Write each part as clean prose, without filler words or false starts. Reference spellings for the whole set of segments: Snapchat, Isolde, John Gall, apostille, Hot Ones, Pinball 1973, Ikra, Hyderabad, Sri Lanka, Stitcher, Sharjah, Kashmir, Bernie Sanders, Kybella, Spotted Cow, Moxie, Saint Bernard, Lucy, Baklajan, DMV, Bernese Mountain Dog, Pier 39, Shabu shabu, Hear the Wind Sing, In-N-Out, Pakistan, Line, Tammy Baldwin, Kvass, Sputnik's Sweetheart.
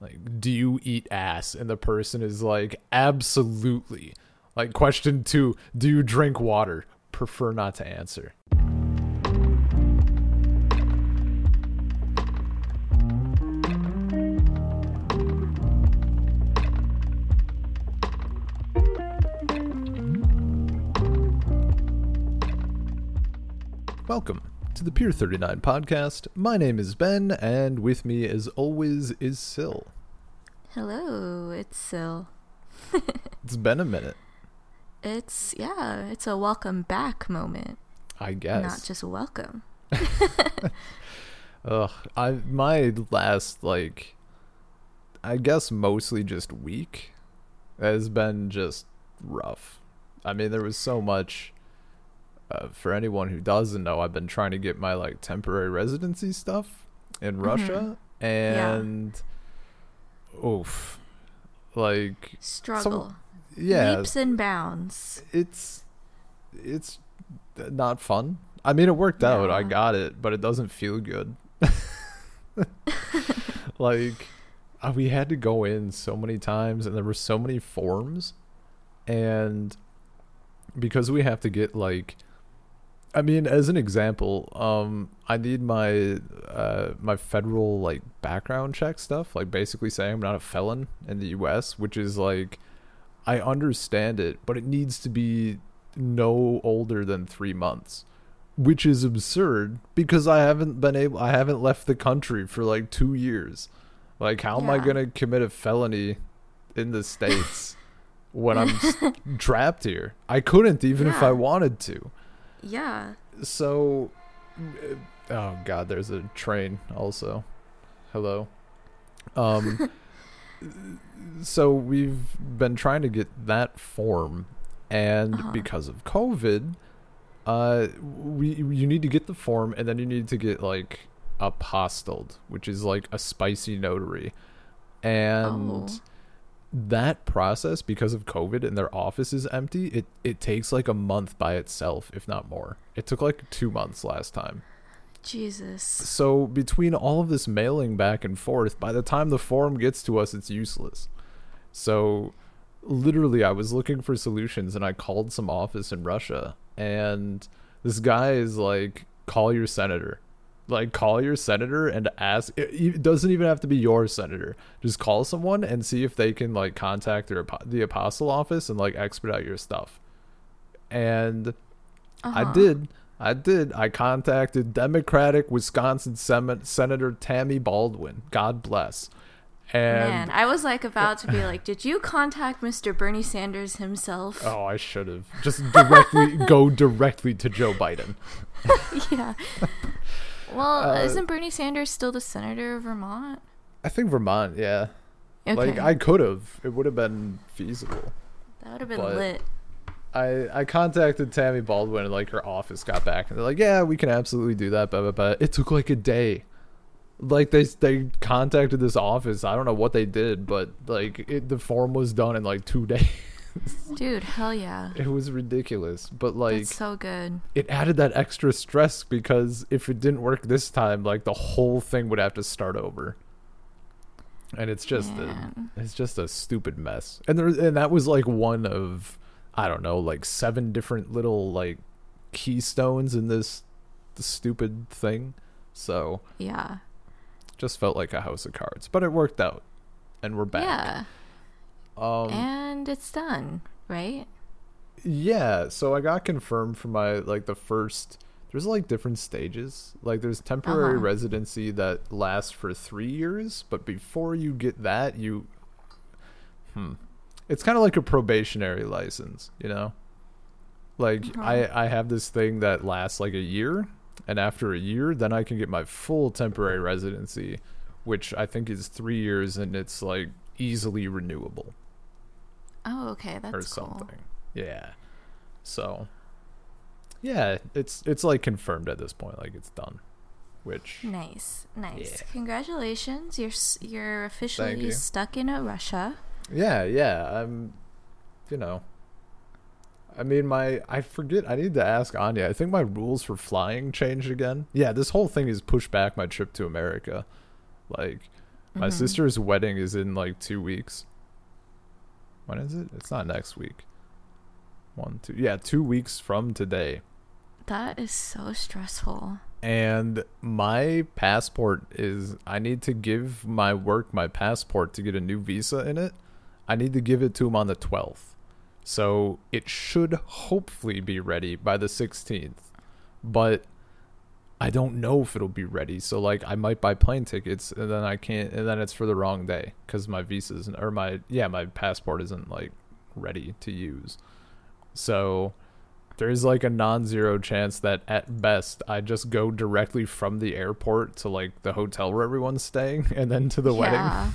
like, do you eat ass? And the person is like, absolutely. Like, question two, do you drink water? Prefer not to answer. Welcome to the Pier 39 podcast. My name is Ben, and with me, as always, is Syl. Hello, it's Syl. It's been a minute. It's a welcome back moment. I guess. Not just welcome. Ugh, my last, like, I guess mostly just week has been just rough. I mean, there was so much. For anyone who doesn't know, I've been trying to get my, like, temporary residency stuff in Russia, and oof, like, struggle, leaps and bounds. It's not fun. I mean, it worked out. I got it, but it doesn't feel good. Like, we had to go in so many times, and there were so many forms, and because we have to get, like, I mean, as an example, I need my my federal, like, background check stuff, like, basically saying I'm not a felon in the U.S., which is, like, I understand it, but it needs to be no older than 3 months, which is absurd because I haven't left the country for, like, 2 years. Like, how am I going to commit a felony in the States when I'm trapped here? I couldn't, even if I wanted to. Yeah. So, oh god, there's a train also. Hello. So we've been trying to get that form, and because of COVID, you need to get the form, and then you need to get, like, apostilled, which is like a spicy notary, and that process, because of COVID and their office is empty, it takes like a month by itself, if not more. It took like 2 months last time. Jesus. So between all of this mailing back and forth, by the time the form gets to us, it's useless. So literally, I was looking for solutions, and I called some office in Russia, and this guy is like, call your senator. Like, call your senator and ask. It doesn't even have to be your senator. Just call someone and see if they can, like, contact the apostle office and, like, expedite your stuff. And I did. I contacted Democratic Wisconsin Senator Tammy Baldwin. God bless. And man, I was, like, about to be like, did you contact Mr. Bernie Sanders himself? Oh, I should have. Just go directly to Joe Biden. Yeah. Well, isn't Bernie Sanders still the senator of Vermont? I think Vermont, yeah. Okay. Like, I could have. It would have been feasible. That would have been lit. I contacted Tammy Baldwin, and, like, her office got back, and they're like, yeah, we can absolutely do that, blah, blah, blah. It took, like, a day. Like, they contacted this office. I don't know what they did, but, like, the form was done in, like, 2 days. Dude, hell yeah. It was ridiculous, but, like, it's so good. It added that extra stress because if it didn't work this time, like, the whole thing would have to start over, and it's just a stupid mess. And that was, like, one of, I don't know, like, 7 different little, like, keystones in this stupid thing. So yeah, just felt like a house of cards, but it worked out, and we're back. Yeah. And it's done, right? Yeah. So I got confirmed for my, like, the first, there's, like, different stages. Like, there's temporary residency that lasts for 3 years, but before you get that, it's kind of like a probationary license, you know? Like, I have this thing that lasts, like, a year, and after a year, then I can get my full temporary residency, which I think is 3 years, and it's, like, easily renewable. Oh, okay, that's or something. Cool. Yeah. So, yeah, it's like confirmed at this point, like, it's done. Which nice. Yeah. Congratulations, you're officially stuck in Russia. Yeah. I'm, you know. I mean, I forget. I need to ask Anya. I think my rules for flying changed again. Yeah, this whole thing is pushed back my trip to America, like. My sister's wedding is in like 2 weeks. When is it? It's not next week. 1, 2. Yeah, 2 weeks from today. That is so stressful. And my passport is, I need to give my work my passport to get a new visa in it. I need to give it to them on the 12th. So it should hopefully be ready by the 16th. But I don't know if it'll be ready. So like I might buy plane tickets and then I can't, and then it's for the wrong day because my visa isn't, or my passport isn't like ready to use. So there's like a non-zero chance that at best I just go directly from the airport to like the hotel where everyone's staying and then to the wedding.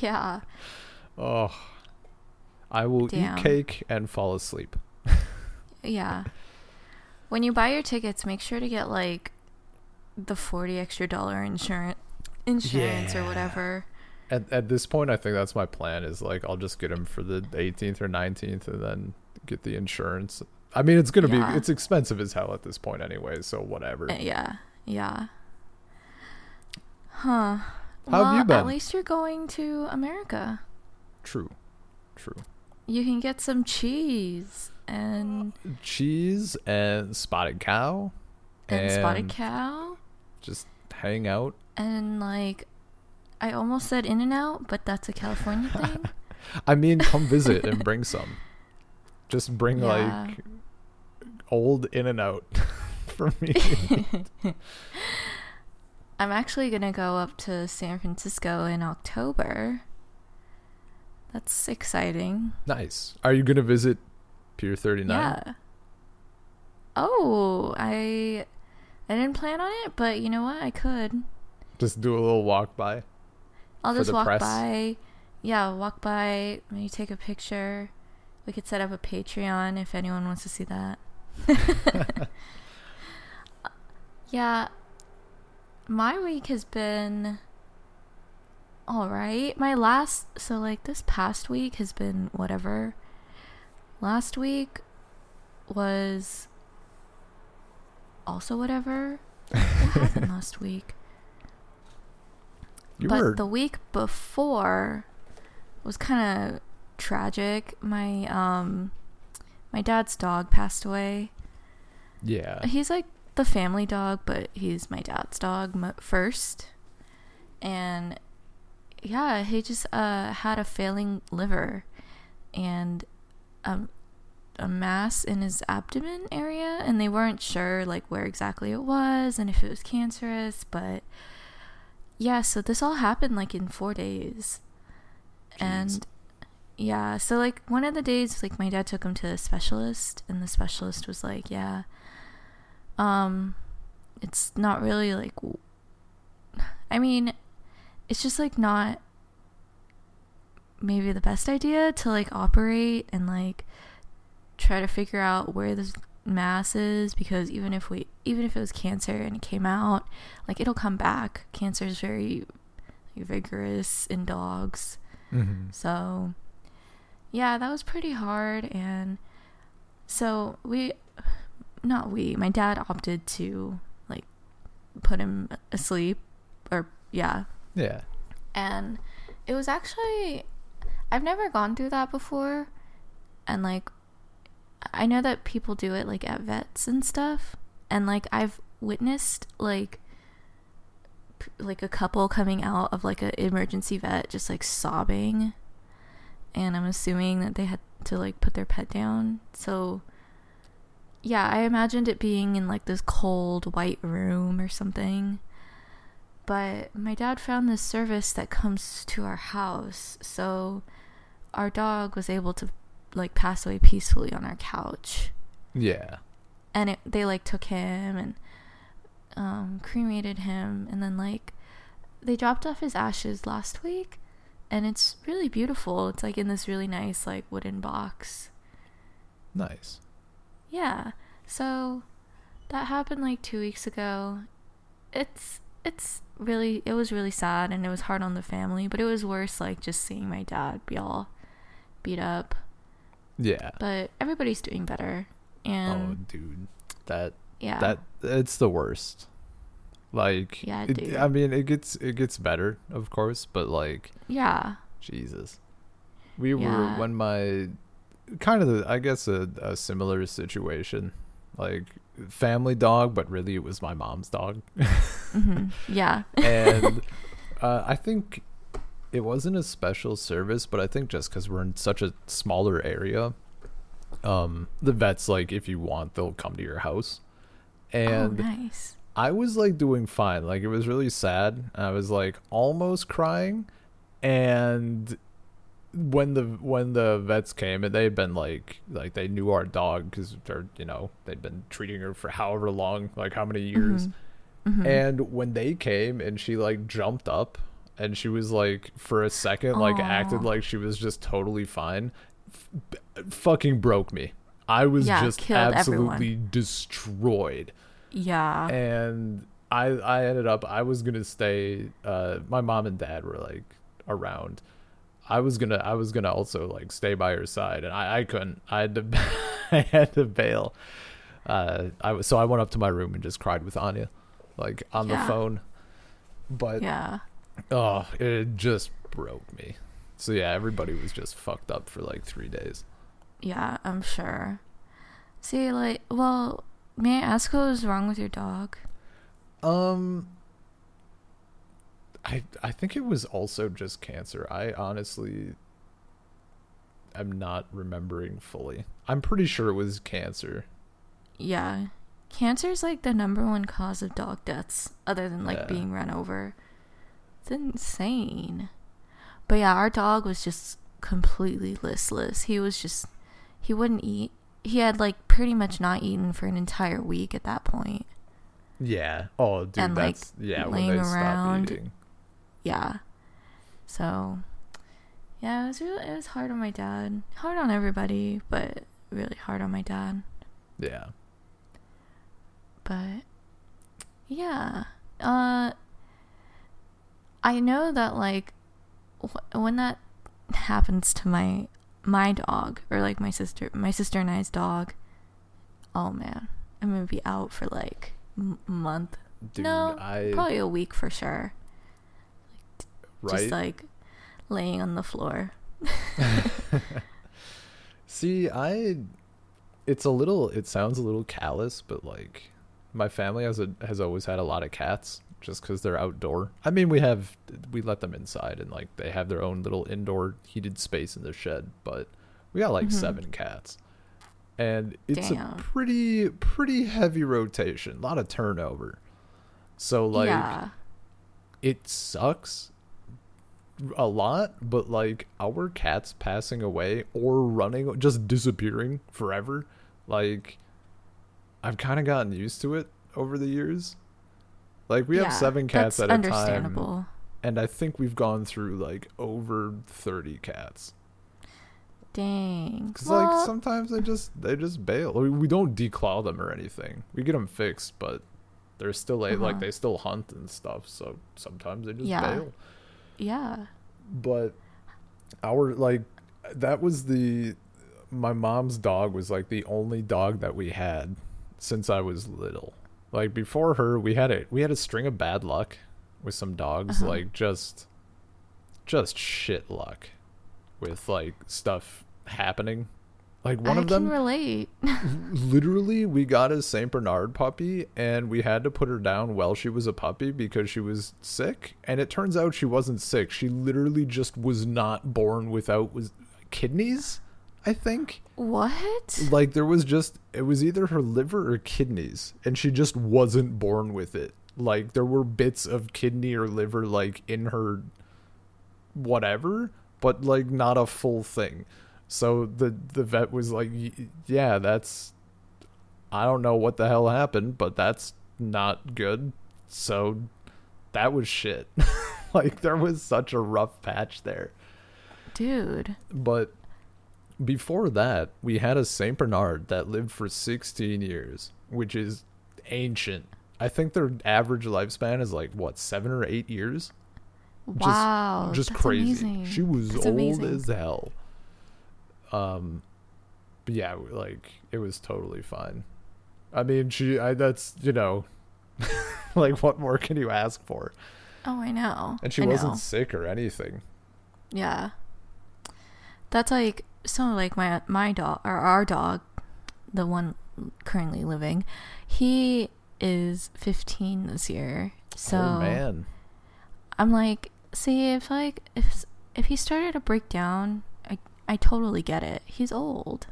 Yeah. Oh, I will eat cake and fall asleep. Yeah. When you buy your tickets, make sure to get like the $40 extra insurance or whatever. At this point, I think that's my plan is like I'll just get them for the 18th or 19th and then get the insurance. I mean, it's going to be, it's expensive as hell at this point anyway, so whatever. Yeah. Huh. How have you been? At least you're going to America. True. You can get some cheese and... Cheese and Spotted Cow. And Spotted Cow. Just hang out. And like, I almost said In-N-Out, but that's a California thing. I mean, come visit and bring some. Just bring like old In-N-Out for me. I'm actually gonna go up to San Francisco in October. That's exciting. Nice. Are you gonna visit Pier 39? Yeah. Oh, I didn't plan on it, but you know what? I could. Just do a little walk by. I'll just walk by. Yeah, walk by. Maybe take a picture. We could set up a Patreon if anyone wants to see that. Yeah. My week has been all right. This past week has been whatever. Last week was also whatever. What happened last week? But the week before was kind of tragic. My my dad's dog passed away. Yeah, he's like the family dog, but he's my dad's dog first, and he just had a failing liver and a mass in his abdomen area, and they weren't sure like where exactly it was and if it was cancerous, but so this all happened like in 4 days. Jeez. And so, like, one of the days, like, my dad took him to a specialist, and the specialist was like, it's not really, like, I mean, it's just, like, not maybe the best idea to, like, operate and, like, try to figure out where this mass is, because even if it was cancer and it came out, like, it'll come back. Cancer is very, like, vigorous in dogs. Mm-hmm. So... yeah, that was pretty hard, and so my dad opted to, like, put him asleep, or, Yeah. And it was actually, I've never gone through that before, and, like, I know that people do it, like, at vets and stuff, and, like, I've witnessed, like, a couple coming out of, like, an emergency vet just, like, sobbing. And I'm assuming that they had to, like, put their pet down. So, I imagined it being in, like, this cold white room or something. But my dad found this service that comes to our house. So our dog was able to, like, pass away peacefully on our couch. Yeah. And they, like, took him and cremated him. And then, like, they dropped off his ashes last week. And it's really beautiful. It's, like, in this really nice, like, wooden box. Nice. Yeah. So, that happened, like, 2 weeks ago. It was really sad, and it was hard on the family. But it was worse, like, just seeing my dad be all beat up. Yeah. But everybody's doing better. And... oh, dude. That... yeah. That... it's the worst. Like, yeah, dude. I mean, it gets better, of course, but like, yeah, Jesus, we were when my kind of the, I guess a similar situation, like family dog, but really it was my mom's dog. Mm-hmm. Yeah, and I think it wasn't a special service, but I think just because we're in such a smaller area, the vet's like, if you want, they'll come to your house, and oh, nice. I was like doing fine. Like it was really sad. I was like almost crying. And when the vets came, and they'd been like they knew our dog because they're, you know, they'd been treating her for however long, like how many years. Mm-hmm. Mm-hmm. And when they came and she like jumped up and she was like for a second, like aww, acted like she was just totally fine. Fucking broke me. I was just absolutely destroyed. Yeah. And I ended up, I was gonna stay, my mom and dad were like around. I was gonna also like stay by her side, and I couldn't. I had to bail. So I went up to my room and just cried with Anya, like on the phone. But oh, it just broke me. So yeah, everybody was just fucked up for like 3 days. Yeah, I'm sure. See, like, well, may I ask what was wrong with your dog? I think it was also just cancer. I honestly am not remembering fully. I'm pretty sure it was cancer. Yeah. Cancer is like the #1 cause of dog deaths, other than like being run over. It's insane. But yeah, our dog was just completely listless. He wouldn't eat. He had like pretty much not eaten for an entire week at that point. Yeah. Oh, dude, and that's like, yeah, laying when they around. Stop eating. Yeah. So, yeah, it was hard on my dad. Hard on everybody, but really hard on my dad. Yeah. But yeah, I know that like when that happens to my dog, or like my sister and I's dog, oh man, I'm gonna be out for like month. Dude, no, probably a week for sure. Like, right? Just like laying on the floor. See, it sounds a little callous, but like my family has always had a lot of cats just because they're outdoor. I mean, we let them inside and like they have their own little indoor heated space in their shed, but we got like 7 cats. And it's damn, a pretty heavy rotation, a lot of turnover. So like it sucks a lot, but like our cats passing away or running, just disappearing forever, like I've kind of gotten used to it over the years. Like we have 7 cats at a time. That's understandable. And I think we've gone through like over 30 cats. Dang. Because like sometimes they just bail. I mean, we don't declaw them or anything. We get them fixed, but they're still like they still hunt and stuff. So sometimes they just bail. Yeah. But our like that was my mom's dog was like the only dog that we had since I was little. Like before her, we had a string of bad luck with some dogs, like just shit luck with like stuff happening. Like one of them, I can relate. Literally, we got a Saint Bernard puppy and we had to put her down while she was a puppy because she was sick, and it turns out she wasn't sick. She literally just was not born without kidneys, I think. What? Like there was just, it was either her liver or kidneys, and she just wasn't born with it. Like there were bits of kidney or liver like in her whatever, but like not a full thing. So the vet was like, yeah, that's, I don't know what the hell happened, but that's not good. So that was shit. Like there was such a rough patch there, dude. But before that, we had a Saint Bernard that lived for 16 years, which is ancient. I think their average lifespan is like what, 7 or 8 years. Wow, just crazy. Amazing. She was old as hell. But yeah, like it was totally fine. I mean, that's, you know, Like, what more can you ask for? Oh, I know. And she wasn't sick or anything. Yeah. That's like, so like my dog, or our dog, the one currently living, he is 15 this year. So oh, man. I'm like, see, if he started to break down, I totally get it. He's old.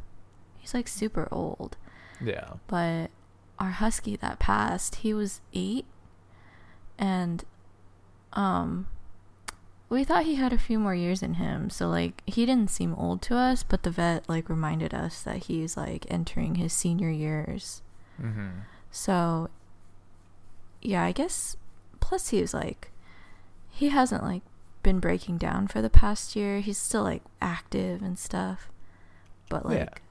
He's like super old. Yeah. But our husky that passed, he was 8, and we thought he had a few more years in him, so like he didn't seem old to us, but the vet like reminded us that he's like entering his senior years. Mm-hmm. So yeah, I guess, plus he was like, he hasn't like been breaking down for the past year. He's still like active and stuff, but like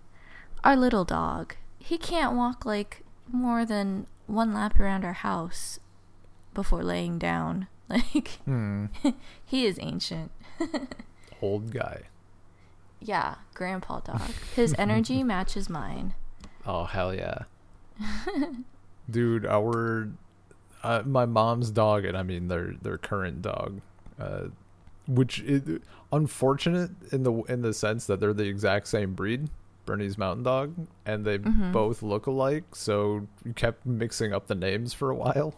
our little dog, he can't walk like more than one lap around our house before laying down. Like, he is ancient. Old guy. Yeah, grandpa dog. His energy matches mine. Oh, hell yeah. Dude, our my mom's dog, and I mean their current dog, which is unfortunate in the sense that they're the exact same breed, Bernese Mountain Dog, and they both look alike, so you kept mixing up the names for a while.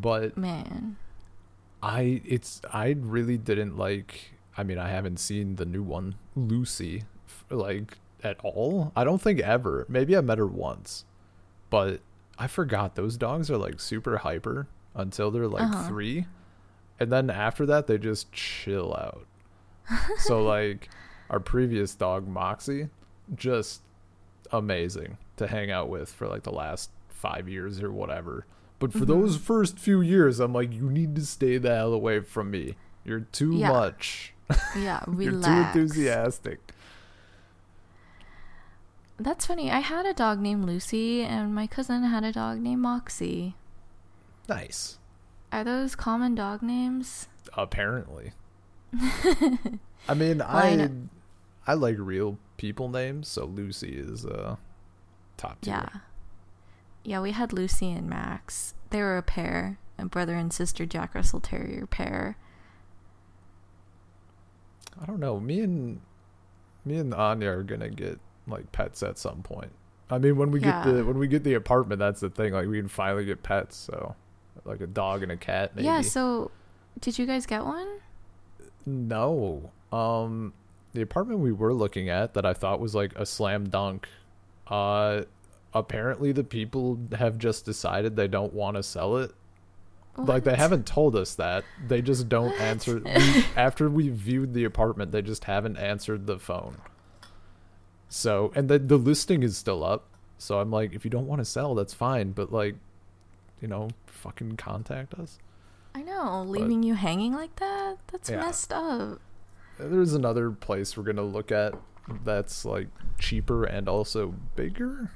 But man, I really didn't like, I mean, I haven't seen the new one, Lucy, like at all. I don't think ever. Maybe I met her once, but I forgot those dogs are like super hyper until they're like 3, and then after that they just chill out. So like our previous dog Moxie, just amazing to hang out with for like the last 5 years or whatever. But for those first few years, I'm like, you need to stay the hell away from me. You're too much. Yeah, relax. You're too enthusiastic. That's funny. I had a dog named Lucy, and my cousin had a dog named Moxie. Nice. Are those common dog names? Apparently. I mean, I like real people names, so Lucy is top tier. Yeah. Yeah, we had Lucy and Max. They were a pair, a brother and sister Jack Russell Terrier pair. I don't know. Me and Anya are gonna get like pets at some point. I mean, when we get the apartment, that's the thing. Like, we can finally get pets. So, like a dog and a cat. Maybe. Yeah. So, did you guys get one? No. The apartment we were looking at that I thought was like a slam dunk. Apparently the people have just decided they don't want to sell it. What? Like, they haven't told us that. They just don't answer. After we viewed the apartment, they just haven't answered the phone. So, and the listing is still up. So I'm like, if you don't want to sell, that's fine. But like, you know, fucking contact us. I know. Leaving you hanging like that? That's messed up. There's another place we're going to look at that's like cheaper and also bigger.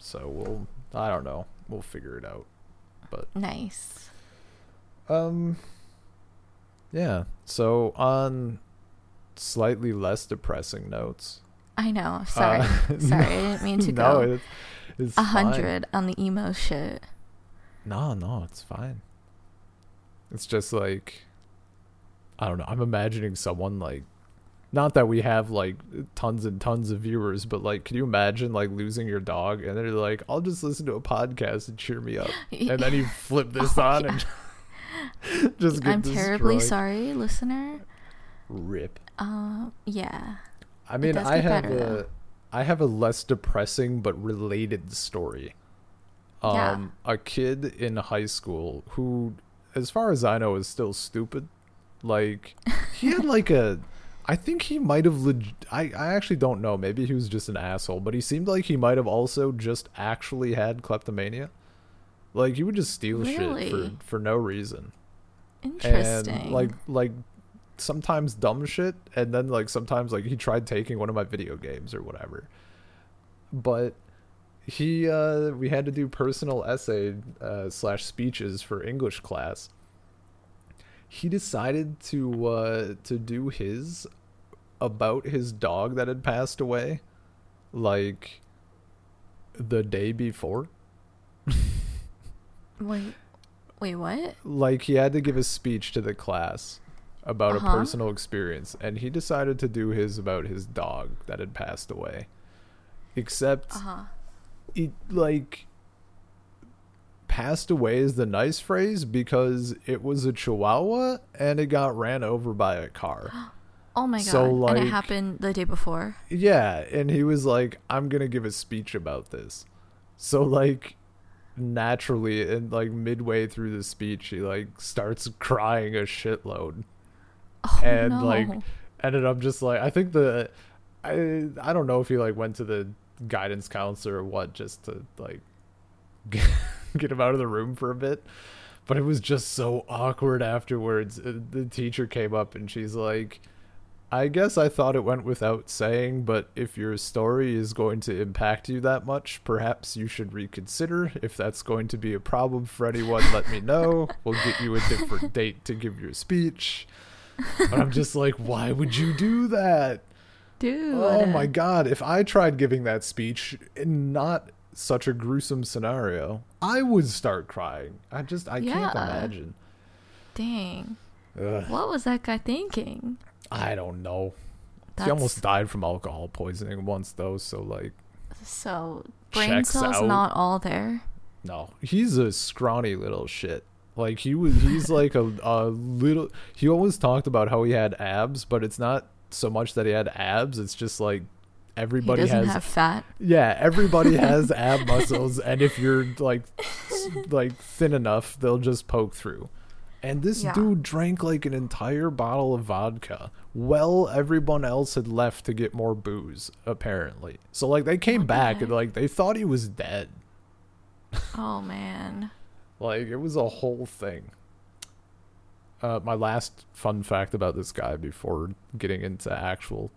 So I don't know. We'll figure it out. But nice. Yeah. So on slightly less depressing notes. I know. Sorry. I didn't mean to go. No, it's 100 on the emo shit. No, it's fine. It's just like, I don't know. I'm imagining someone like, not that we have like tons and tons of viewers, but like, can you imagine like losing your dog and they're like, I'll just listen to a podcast and cheer me up, and then you flip this on and just get I'm destroyed. Terribly sorry, listener. Rip. Yeah. I mean, I have a less depressing but related story. A kid in high school who, as far as I know, is still stupid. Like, he had like a. I think he might have... I actually don't know. Maybe he was just an asshole. But he seemed like he might have also just actually had kleptomania. Like, he would just steal shit for no reason. Interesting. And, like sometimes dumb shit. And then, like, sometimes, like, he tried taking one of my video games or whatever. But he... we had to do personal essay / speeches for English class. He decided to do his... about his dog that had passed away like the day before. Wait, Wait, what? Like, he had to give a speech to the class about a personal experience, and he decided to do his about his dog that had passed away. Except, it, like, passed away is the nice phrase because it was a Chihuahua and it got ran over by a car. Oh my God. So, like, and it happened the day before? Yeah, and he was like, I'm going to give a speech about this. So, like, naturally, and like midway through the speech, he like starts crying a shitload. Like, and then I'm just like, I think the, I don't know if he like went to the guidance counselor or what, just to like get him out of the room for a bit. But it was just so awkward afterwards. The teacher came up and she's like, I guess I thought it went without saying, but if your story is going to impact you that much, perhaps you should reconsider. If that's going to be a problem for anyone, let me know. We'll get you a different date to give your speech. And I'm just like, why would you do that? Dude. Oh my God. If I tried giving that speech in not such a gruesome scenario, I would start crying. I can't imagine. Dang. Ugh. What was that guy thinking? I don't know. He almost died from alcohol poisoning once, though. So, like, brain cells out. Not all there. No, he's a scrawny little shit. Like, he's like a little. He always talked about how he had abs, but it's not so much that he had abs. It's just like everybody has fat. Yeah, everybody has ab muscles, and if you're like thin enough, they'll just poke through. And this dude drank like an entire bottle of vodka. Well, everyone else had left to get more booze, apparently. So, like, they came back and, like, they thought he was dead. Oh, man. Like, it was a whole thing. My last fun fact about this guy before getting into actual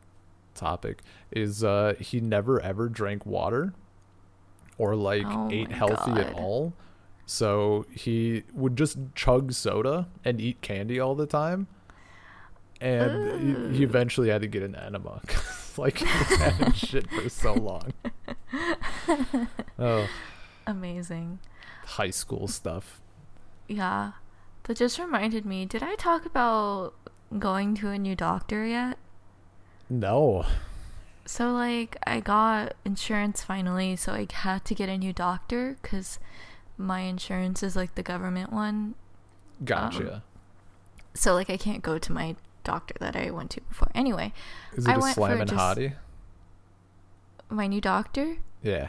topic is he never, ever drank water or, like, ate healthy at all. So he would just chug soda and eat candy all the time. And he eventually had to get an enema. Like, he had shit for so long. Oh. Amazing. High school stuff. Yeah. That just reminded me, did I talk about going to a new doctor yet? No. So, like, I got insurance finally, so I had to get a new doctor because my insurance is like the government one. Gotcha. So like I can't go to my doctor that I went to before. Anyway, is it a slam and hottie? My new doctor? Yeah.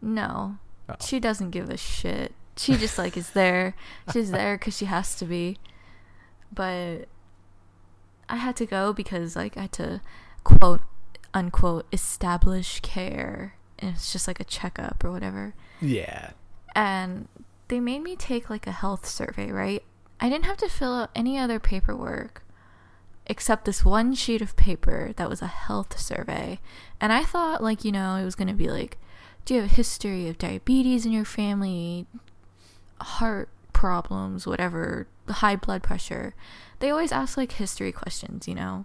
No, she doesn't give a shit. She just like is there. She's there because she has to be. But I had to go because like I had to quote unquote establish care, and it's just like a checkup or whatever. Yeah. And they made me take, like, a health survey, right? I didn't have to fill out any other paperwork except this one sheet of paper that was a health survey. And I thought, like, you know, it was going to be, like, do you have a history of diabetes in your family, heart problems, whatever, high blood pressure? They always ask, like, history questions, you know?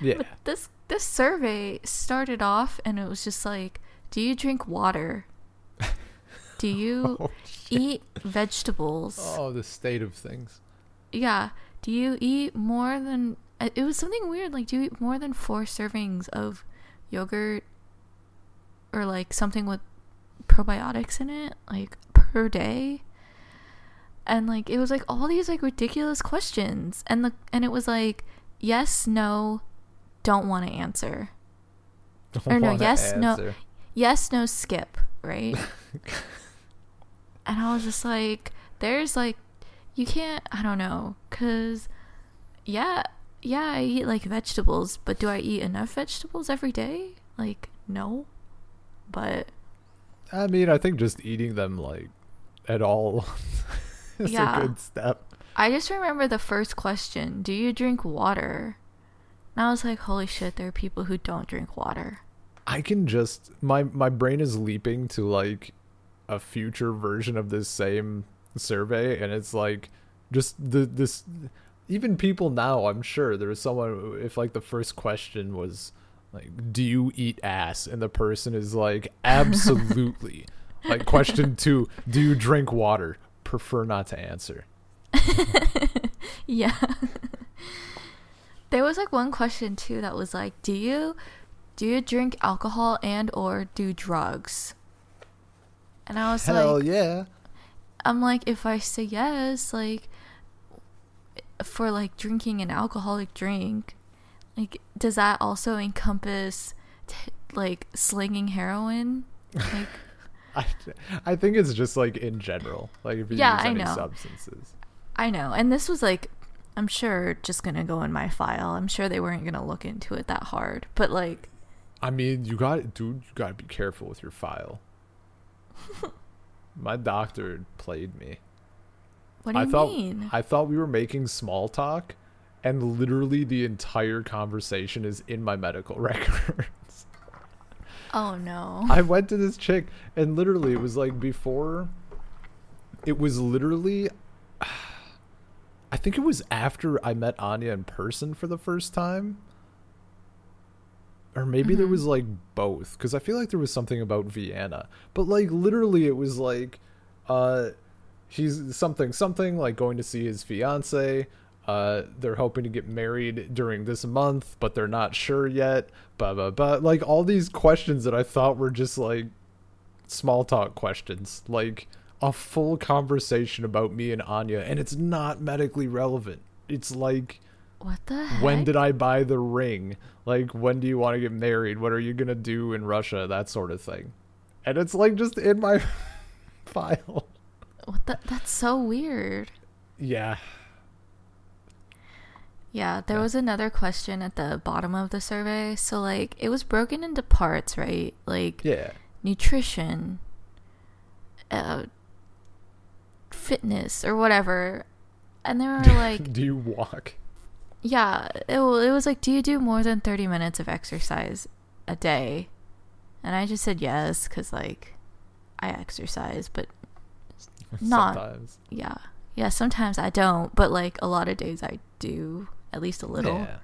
Yeah. But this survey started off, and it was just, like, do you drink water? Do you eat vegetables? Oh, the state of things. Yeah. Do you eat more than... It was something weird. Like, do you eat more than 4 servings of yogurt or, like, something with probiotics in it, like, per day? And, like, it was, like, all these, like, ridiculous questions. And it was, like, yes, no, don't want to answer. Yes, no, skip, right? And I was just like, there's like, you can't, I don't know, because yeah, I eat like vegetables, but do I eat enough vegetables every day? Like, no. But I mean, I think just eating them like at all is a good step. I just remember the first question, do you drink water? And I was like, holy shit, there are people who don't drink water. I can just, my brain is leaping to like a future version of this same survey, and it's like just this even people now, I'm sure there was someone, if like the first question was like, do you eat ass, and the person is like, absolutely. Like, question 2, do you drink water? prefer not to answer. Yeah. There was like one question too that was like, do you drink alcohol and or do drugs? And I was hell yeah. I'm like, if I say yes, like for like drinking an alcoholic drink, like does that also encompass like slinging heroin? Like I think it's just like in general, like if you use any substances. I know. And this was like, I'm sure just going to go in my file. I'm sure they weren't going to look into it that hard. But like, I mean, you got to be careful with your file. My doctor played me. What do you mean? I thought we were making small talk, and literally the entire conversation is in my medical records. Oh no. I went to this chick, and literally it was like before, it was literally, I think it was after I met Anya in person for the first time. Or maybe there was like both, because I feel like there was something about Vienna. But like literally it was like he's something like going to see his fiance. They're hoping to get married during this month, but they're not sure yet. Blah, blah, blah. Like all these questions that I thought were just like small talk questions. Like a full conversation about me and Anya, and it's not medically relevant. It's like, what the heck? When did I buy the ring? Like, when do you want to get married? What are you going to do in Russia? That sort of thing. And it's like just in my file. What the? That's so weird. Yeah. Yeah, there was another question at the bottom of the survey. So, like, it was broken into parts, right? Like, nutrition, fitness, or whatever. And they were like... Do you walk? Yeah, it was like, do you do more than 30 minutes of exercise a day? And I just said yes, because, like, I exercise, but not... Sometimes. Yeah. Yeah, sometimes I don't, but, like, a lot of days I do, at least a little. Yeah.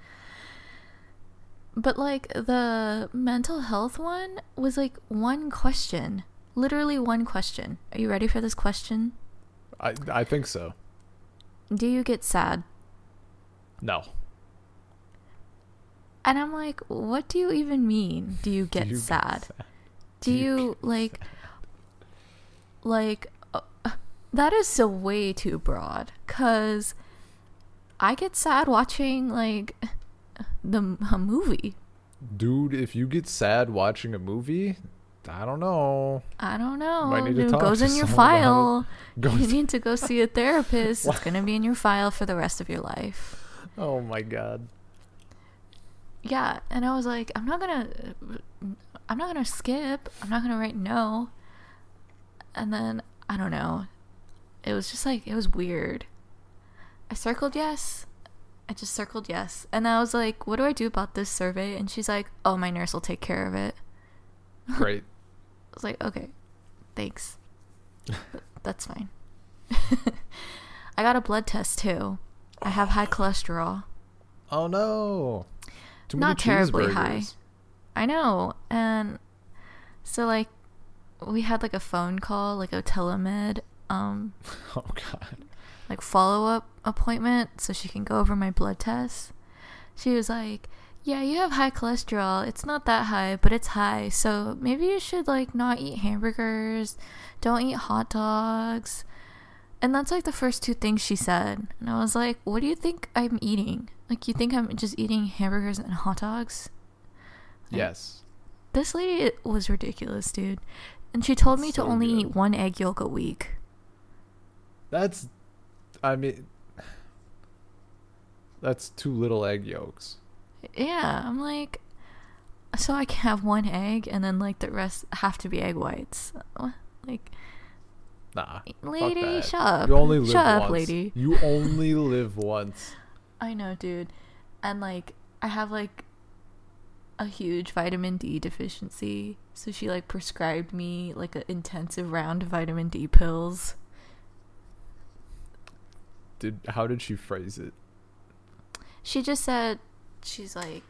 But, like, the mental health one was, like, one question. Literally one question. Are you ready for this question? I think so. Do you get sad? No. And I'm like, what do you even mean? Do you get sad? Do you like... Sad? Like, that is so way too broad. Because I get sad watching, like, a movie. Dude, if you get sad watching a movie... I don't know. It goes in your file. You need to go see a therapist. It's going to be in your file for the rest of your life. Oh, my God. Yeah. And I was like, I'm not going to skip. I'm not going to write no. And then, I don't know. It was just like, it was weird. I circled yes. I just circled yes. And I was like, what do I do about this survey? And she's like, oh, my nurse will take care of it. Great. I was like, okay, thanks. That's fine. I got a blood test too. I have high cholesterol. Oh no. Not terribly high. I know. And so like we had like a phone call, like a telemed oh god, like follow-up appointment so she can go over my blood test. She was like, yeah, you have high cholesterol. It's not that high, but it's high. So maybe you should, like, not eat hamburgers. Don't eat hot dogs. And that's, like, the first two things she said. And I was like, what do you think I'm eating? Like, you think I'm just eating hamburgers and hot dogs? Yes. And this lady was ridiculous, dude. And she told me to only eat one egg yolk a week. That's, I mean, that's too little egg yolks. Yeah, I'm like, so I can have one egg and then like the rest have to be egg whites. Like, nah, lady, shut up. You only live once. Shut up, lady. You only live once. I know, dude. And like, I have like a huge vitamin D deficiency, so she like prescribed me like an intensive round of vitamin D pills. How did she phrase it? She just said. She's like,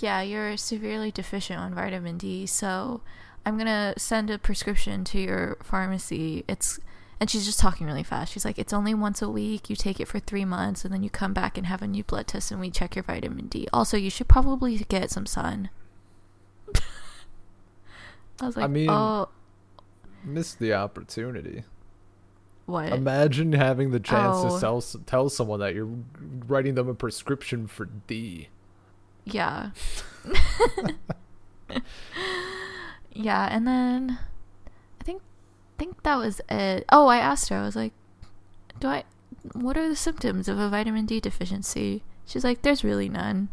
yeah, you're severely deficient on vitamin D, so I'm going to send a prescription to your pharmacy. It's And she's just talking really fast. She's like, it's only once a week. You take it for 3 months, and then you come back and have a new blood test, and we check your vitamin D. Also, you should probably get some sun. I was like, I mean, oh. Missed the opportunity. What? Imagine having the chance to tell someone that you're writing them a prescription for D. Yeah. Yeah, and then I think that was it. Oh, I asked her. I was like, what are the symptoms of a vitamin D deficiency? She's like, there's really none.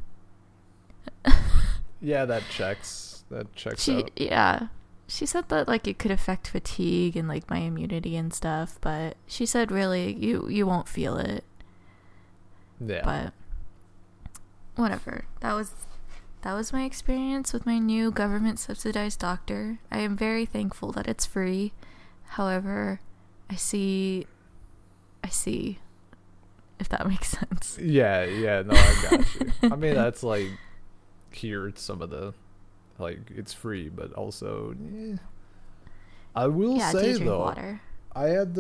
Yeah, that checks out. Yeah. She said that, like, it could affect fatigue and, like, my immunity and stuff, but she said, really, you won't feel it. Yeah. But whatever. That was my experience with my new government-subsidized doctor. I am very thankful that it's free. However, I see, if that makes sense. Yeah, no, I got you. I mean, that's, like, here, it's some of the, like, it's free, but also, I will say, though, water. I had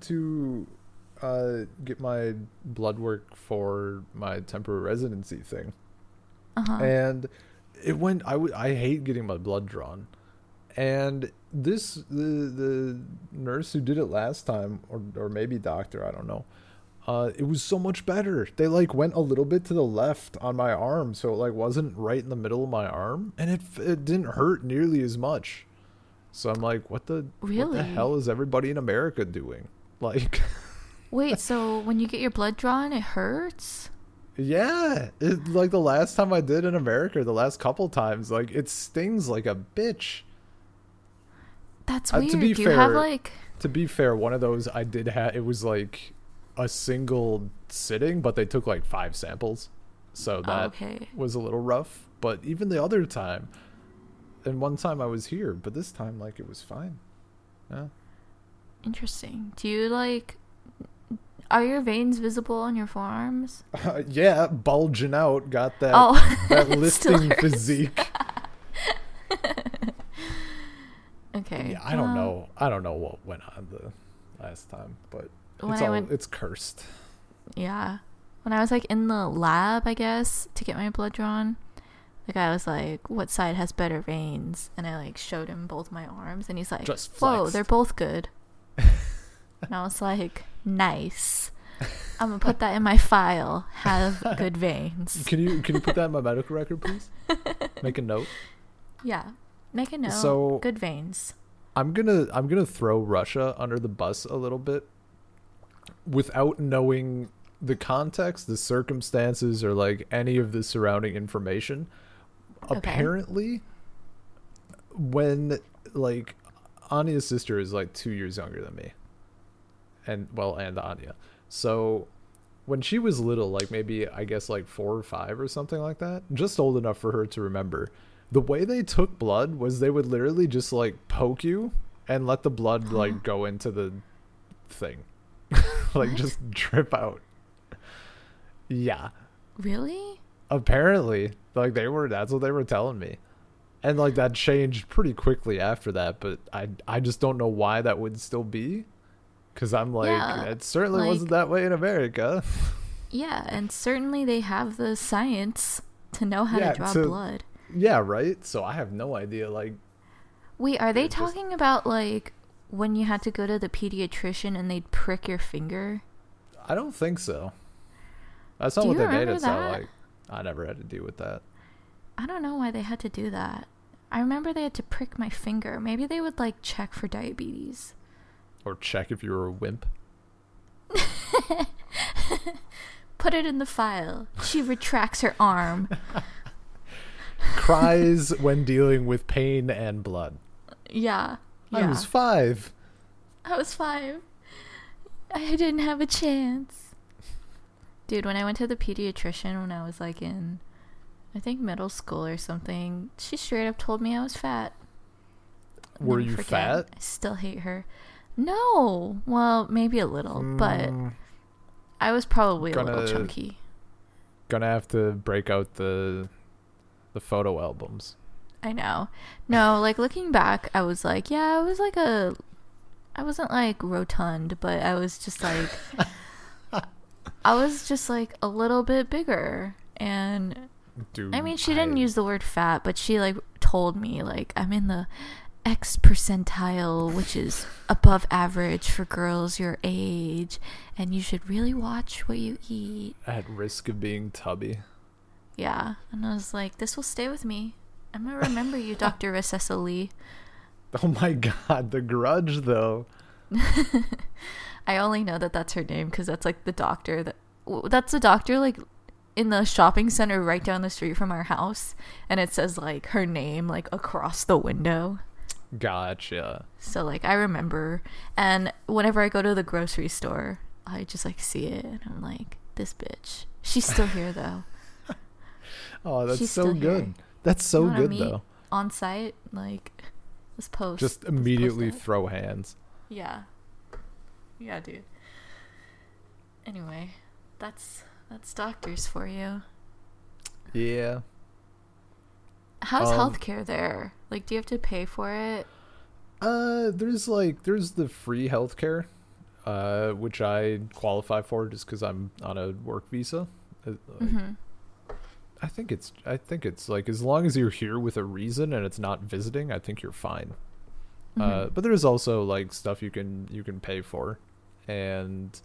to get my blood work for my temporary residency thing. Uh-huh. And it went. I hate getting my blood drawn, and the nurse who did it last time, or maybe doctor, I don't know. It was so much better. They like went a little bit to the left on my arm, so it like wasn't right in the middle of my arm, and it didn't hurt nearly as much. So I'm like, what the hell is everybody in America doing? Like, wait, so when you get your blood drawn, it hurts? Yeah, it, like the last time I did in America, the last couple times, like it stings like a bitch. That's weird. To be fair, one of those I did have. It was like a single sitting, but they took like 5 samples, so that was a little rough. But even the other time, and one time I was here, but this time like it was fine. Yeah. Interesting. Do you like? Are your veins visible on your forearms? Yeah, bulging out. Got that. Oh, that lifting physique. Okay. Yeah, I don't know what went on the last time, but it's cursed. Yeah. When I was like in the lab, I guess, to get my blood drawn, the guy was like, "What side has better veins?" And I like showed him both my arms, and he's like, "Whoa, they're both good." And I was like, nice. I'm gonna put that in my file. Have good veins. Can you put that in my medical record, please? Make a note. Yeah, make a note. So, good veins. I'm gonna throw Russia under the bus a little bit, without knowing the context, the circumstances, or like any of the surrounding information. Okay. Apparently, when like Anya's sister is like 2 years younger than me. And Anya. So when she was little, like maybe I guess like 4 or 5 or something like that, just old enough for her to remember, the way they took blood was they would literally just like poke you and let the blood like go into the thing. Like just drip out. Yeah. Really? Apparently. Like that's what they were telling me. And like that changed pretty quickly after that, but I just don't know why that would still be. Because I'm like, yeah, it certainly like, wasn't that way in America. Yeah, and certainly they have the science to know how to draw blood. Yeah, right? So I have no idea, like... Wait, are they talking about, like, when you had to go to the pediatrician and they'd prick your finger? I don't think so. That's not what they made it sound like. I never had to deal with that. I don't know why they had to do that. I remember they had to prick my finger. Maybe they would, like, check for diabetes. Or check if you were a wimp. Put it in the file. She retracts her arm. Cries when dealing with pain and blood. Yeah. I was 5. I didn't have a chance. Dude, when I went to the pediatrician when I was like in, I think middle school or something, she straight up told me I was fat. Were you fat? I still hate her. No, well, maybe a little, but I was probably a little chunky. Gonna have to break out the photo albums. I know. No, like looking back, I was like, yeah, I was like a I wasn't like rotund, but I was just like, I was just like a little bit bigger. And dude, I mean, she didn't use the word fat, but she like told me like I'm in the X percentile, which is above average for girls your age, and you should really watch what you eat. At risk of being tubby. Yeah, and I was like, this will stay with me. I'm gonna remember you, Dr. Recessa Lee. Oh my god, The Grudge, though. I only know that that's her name because that's like the doctor that's the doctor like in the shopping center right down the street from our house, and it says like her name like across the window. Gotcha. So like I remember, and whenever I go to the grocery store, I just like see it and I'm like, this bitch, she's still here though. Oh, that's so good. Here. That's so good though. On site, like let's post. Just immediately post throw hands. Yeah. Yeah, dude. Anyway, that's doctors for you. Yeah. How's healthcare there? Like, do you have to pay for it? There's the free healthcare, which I qualify for just because I'm on a work visa. I think it's like as long as you're here with a reason and it's not visiting, I think you're fine. Mm-hmm. But there's also like stuff you can pay for, and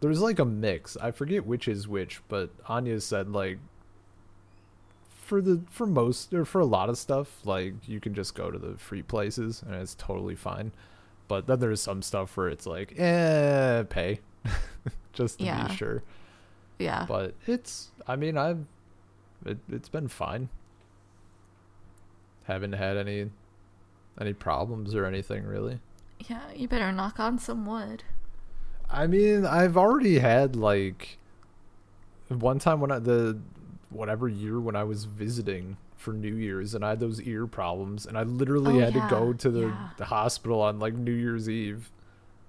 there's like a mix. I forget which is which, but Anya said like, for a lot of stuff, like you can just go to the free places and it's totally fine. But then there's some stuff where it's like, pay just to be sure. Yeah. But it's been fine. Haven't had any problems or anything really. Yeah, you better knock on some wood. I mean, I've already had like one time when I was visiting for New Year's, and I had those ear problems, and I literally had to go to the hospital on like New Year's Eve.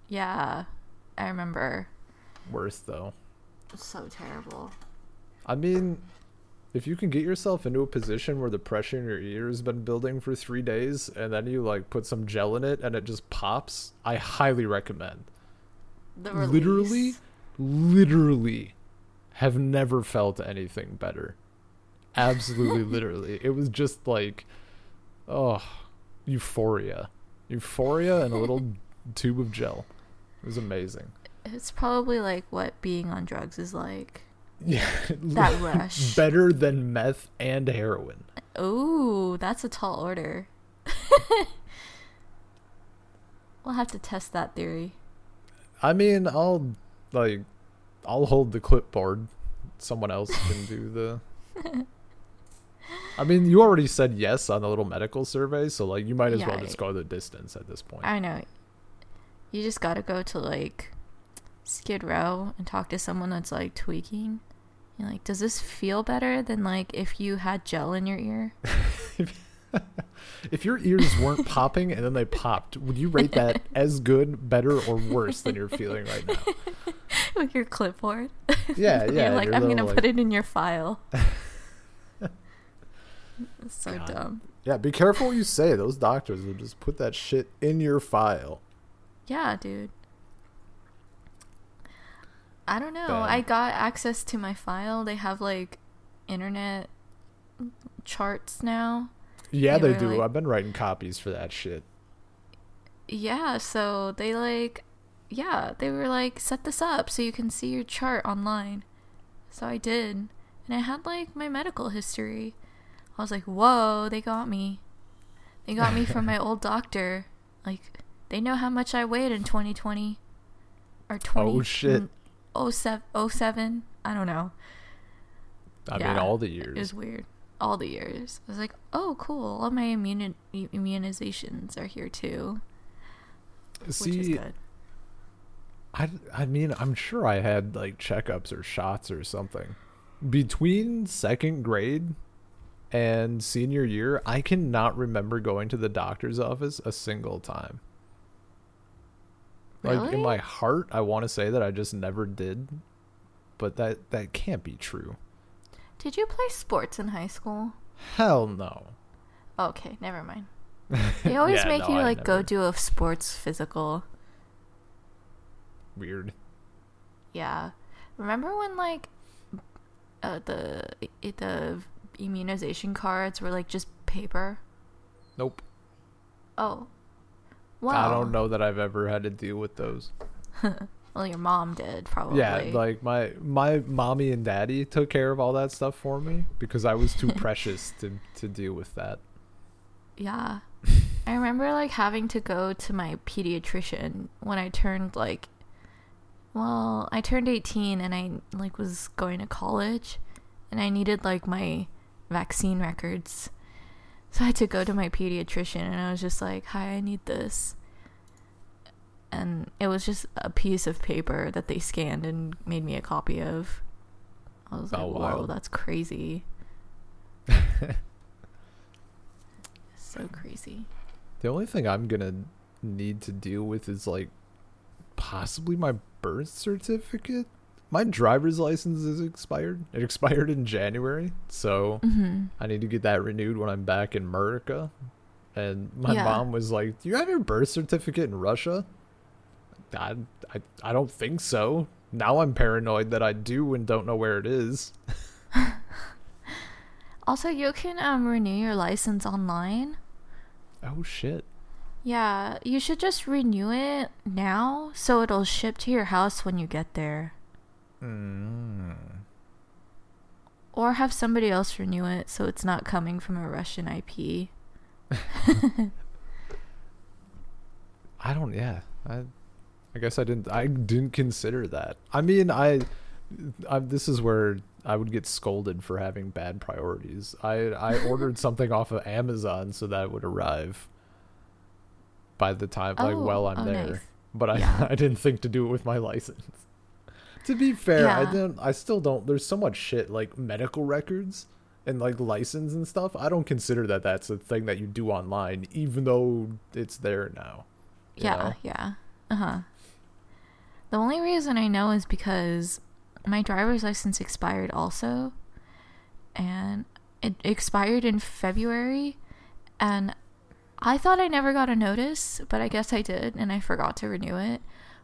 Yeah, I remember. Worse though. It's so terrible. I mean, if you can get yourself into a position where the pressure in your ear has been building for 3 days, and then you like put some gel in it and it just pops, I highly recommend. The release. Literally have never felt anything better. Absolutely, literally. It was just like, euphoria. Euphoria and a little tube of gel. It was amazing. It's probably like what being on drugs is like. Yeah. That rush. Better than meth and heroin. Ooh, that's a tall order. We'll have to test that theory. I mean, I'll hold the clipboard. Someone else can do the... I mean, you already said yes on the little medical survey, so like you might as well just go the distance at this point. I know. You just gotta go to like Skid Row and talk to someone that's like tweaking. You're like, does this feel better than like if you had gel in your ear? If your ears weren't popping and then they popped, would you rate that as good, better, or worse than you're feeling right now? With your clipboard? Yeah, yeah. You're like, I'm going to put it in your file. It's so dumb. Yeah, be careful what you say. Those doctors will just put that shit in your file. Yeah, dude. I don't know. Damn. I got access to my file. They have like internet charts now. Yeah, they do. Like, I've been writing copies for that shit. Yeah, so they like, they were like, set this up so you can see your chart online. So I did. And I had like my medical history. I was like, whoa, they got me. They got me from my old doctor. Like, they know how much I weighed in 2020. Or 20. Oh, shit. 07. I don't know. I mean, all the years. It was weird. All the years. I was like, oh, cool. All my immunizations are here, too. See, which is good. I mean, I'm sure I had, like, checkups or shots or something. Between second grade and senior year, I cannot remember going to the doctor's office a single time. Really? Like, in my heart, I want to say that I just never did. But that can't be true. Did you play sports in high school? Hell no. Okay, never mind. They always make you, like, go do a sports physical. weird. Yeah. Remember when, like, the immunization cards were, like, just paper? Nope. Oh. Wow. I don't know that I've ever had to deal with those. Well, your mom did, probably. Yeah, like, my mommy and daddy took care of all that stuff for me because I was too precious to deal with that. Yeah. I remember, like, having to go to my pediatrician when I turned, like... Well, I turned 18 and I, like, was going to college and I needed, like, my vaccine records. So I had to go to my pediatrician and I was just like, hi, I need this. And it was just a piece of paper that they scanned and made me a copy of. I was like, wow, that's crazy. So crazy. The only thing I'm going to need to deal with is, like, possibly my birth certificate. My driver's license is expired. It expired in January, so I need to get that renewed when I'm back in America. And my mom was like, do you have your birth certificate in Russia? I don't think so. Now I'm paranoid that I do and don't know where it is. Also, you can renew your license online. Oh shit. Yeah, you should just renew it now so it'll ship to your house when you get there. Mm. Or have somebody else renew it so it's not coming from a Russian IP. I guess I didn't consider that. I mean, this is where I would get scolded for having bad priorities. I ordered something off of Amazon so that it would arrive by the time, there. Nice. But I didn't think to do it with my license. To be fair, yeah. I still don't, there's so much shit, like medical records and like license and stuff. I don't consider that that's a thing that you do online, even though it's there now. The only reason I know is because my driver's license expired also. And it expired in February. And I thought I never got a notice, but I guess I did, and I forgot to renew it.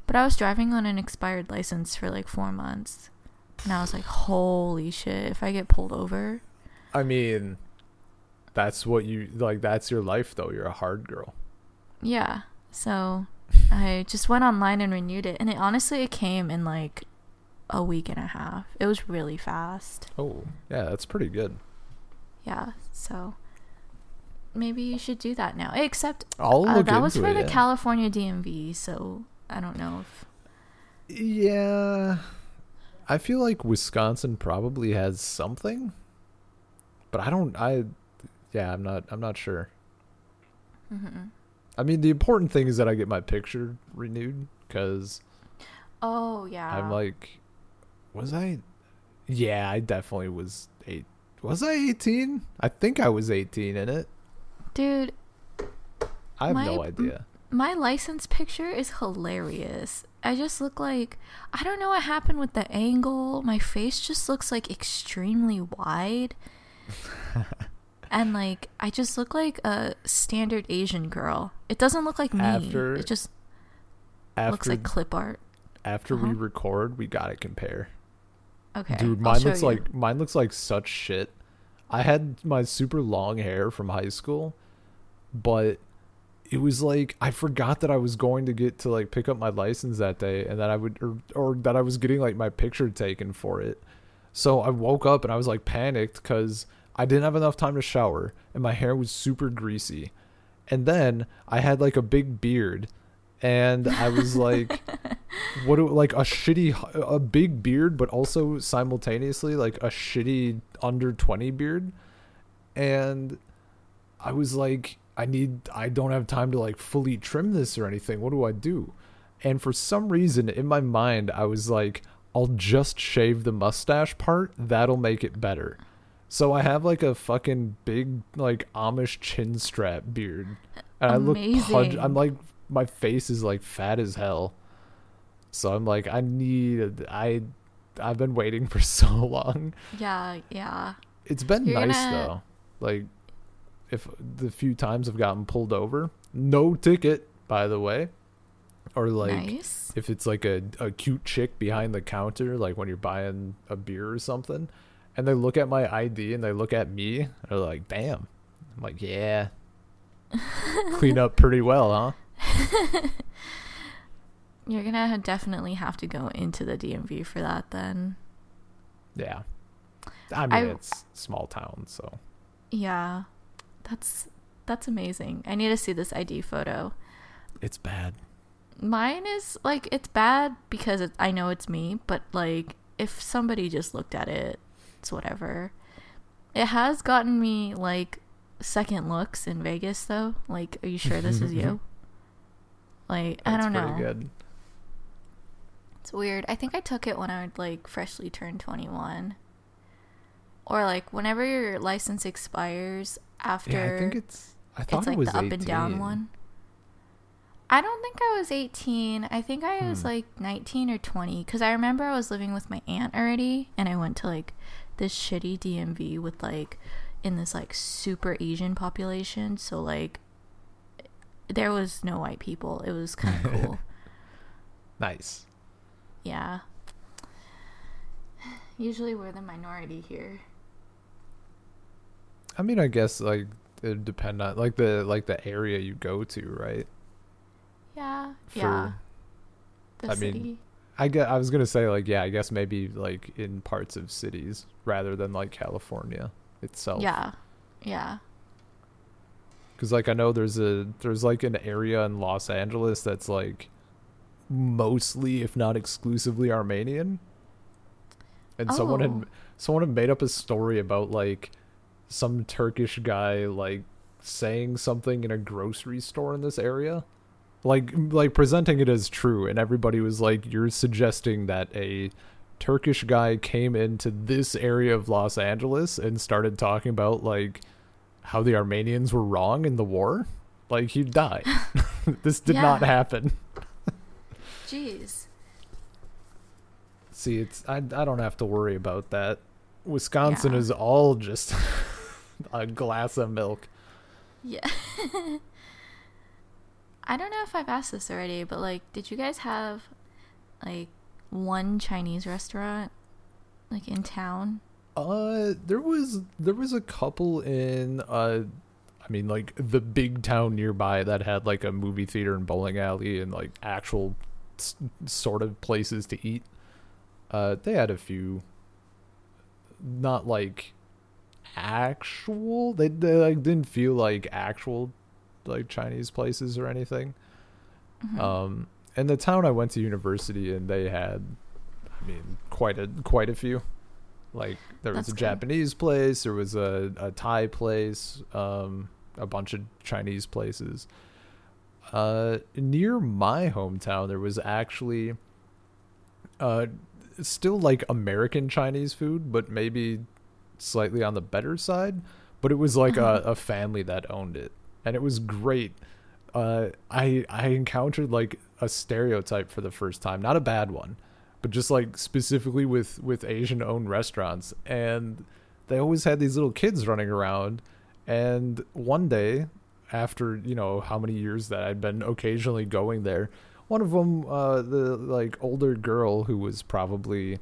But I was driving on an expired license for like 4 months, and I was like, holy shit, if I get pulled over. I mean, that's what you, like, that's your life, though. You're a hard girl. Yeah, so I just went online and renewed it, and it came in like a week and a half. It was really fast. Oh, yeah, that's pretty good. Yeah, so... maybe you should do that now. Except that was for the California DMV, so I don't know if... Yeah. I feel like Wisconsin probably has something, but I'm not sure. Mm-hmm. I mean, the important thing is that I get my picture renewed, because... Oh, yeah. I'm like, was I... Yeah, I definitely was... Was I 18? I think I was 18 in it. Dude, I have no idea. My license picture is hilarious. I just look like, I don't know what happened with the angle. My face just looks like extremely wide. And like, I just look like a standard Asian girl. It doesn't look like me. It just looks like clip art. After we record, we gotta compare. Okay. Dude, mine looks like such shit. I had my super long hair from high school, but it was like I forgot that I was going to get to like pick up my license that day, and that I would or that I was getting like my picture taken for it. So I woke up and I was like panicked because I didn't have enough time to shower and my hair was super greasy. And then I had like a big beard and I was like a big beard, but also simultaneously like a shitty under 20 beard. And I was like, I don't have time to like fully trim this or anything. What do I do? And for some reason in my mind, I was like, I'll just shave the mustache part. That'll make it better. So I have like a fucking big, like Amish chin strap beard. And amazing. I look pudgy. I'm like, my face is like fat as hell. So I'm like, I've been waiting for so long. Yeah. It's been nice though. Like, if the few times I've gotten pulled over, no ticket, by the way. Or like nice. If it's like a cute chick behind the counter, like when you're buying a beer or something, and they look at my ID and they look at me, and they're like, damn. I'm like, yeah. Clean up pretty well, huh? You're going to definitely have to go into the DMV for that then. Yeah. I mean, it's small town, so. Yeah. That's amazing. I need to see this ID photo. It's bad. Mine is, like, it's bad because I know it's me, but, like, if somebody just looked at it, it's whatever. It has gotten me, like, second looks in Vegas, though. Like, are you sure this is you? Like, that's I don't know. Pretty good. It's weird. I think I took it when I would like freshly turned 21, or like whenever your license expires after. Yeah, I think it's. I thought it's like it was the 18. Up and down one. I don't think I was 18. I think I was like 19 or 20 because I remember I was living with my aunt already, and I went to like this shitty DMV with like in this like super Asian population, so like. There was no white people. It was kind of cool. Nice. Yeah. Usually we're the minority here. I mean, I guess like it depend on like the area you go to, right? Yeah. City. Mean, I was gonna say like yeah, I guess maybe like in parts of cities rather than like California itself. Yeah. Yeah. Because, like, I know there's like, an area in Los Angeles that's, like, mostly, if not exclusively, Armenian. And someone had made up a story about, like, some Turkish guy, like, saying something in a grocery store in this area. Like presenting it as true. And everybody was like, you're suggesting that a Turkish guy came into this area of Los Angeles and started talking about, like, how the Armenians were wrong in the war, like he'd die. This did not happen. Jeez. See, it's I don't have to worry about that. Wisconsin is all just a glass of milk. Yeah. I don't know if I've asked this already, but like, did you guys have like one Chinese restaurant like in town? There was a couple in I mean like the big town nearby that had like a movie theater and bowling alley and like actual sort of places to eat. They had a few, not like actual. They like didn't feel like actual like Chinese places or anything. Mm-hmm. And the town I went to university in, they had, I mean, quite a few. Like, there was a Japanese place, there was a Thai place, a bunch of Chinese places. Near my hometown, there was actually still, like, American Chinese food, but maybe slightly on the better side. But it was, like, a family that owned it. And it was great. I encountered, like, a stereotype for the first time. Not a bad one. But just like specifically with Asian owned restaurants, and they always had these little kids running around. And one day, after you know how many years that I'd been occasionally going there, one of them, the like older girl who was probably,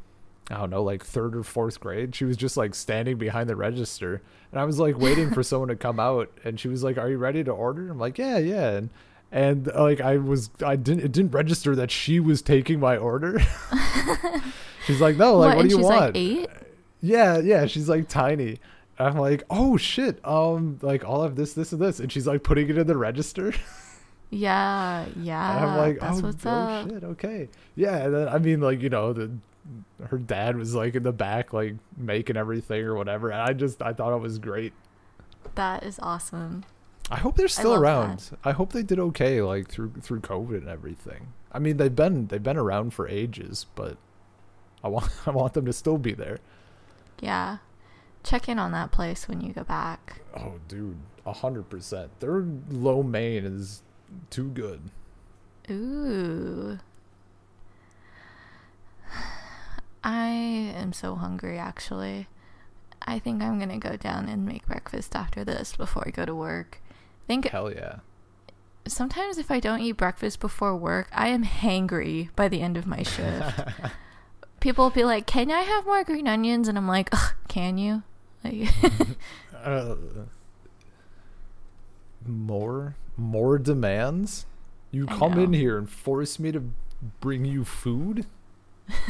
I don't know, like 3rd or 4th grade, she was just like standing behind the register, and I was like waiting for someone to come out, and she was like, "Are you ready to order?" I'm like, "Yeah," and like it didn't register that she was taking my order. She's like, no, like what do you she's want? Like 8? Yeah, she's like tiny. And I'm like, oh shit, like I'll have this and this, and she's like putting it in the register. Yeah. And I'm like, that's what's up. Shit, okay. Yeah, and then I mean like, you know, her dad was like in the back, like making everything or whatever, and I thought it was great. That is awesome. I hope they're still around. That. I hope they did okay, like through COVID and everything. I mean, they've been around for ages, but I want them to still be there. Yeah, check in on that place when you go back. Oh, dude, 100%. Their lo mein is too good. Ooh, I am so hungry. Actually, I think I'm gonna go down and make breakfast after this before I go to work. Hell yeah. sometimes if I don't eat breakfast before work, I am hangry by the end of my shift. People will be like, can I have more green onions? And I'm like, ugh, can you? Like, more demands? You come in here and force me to bring you food?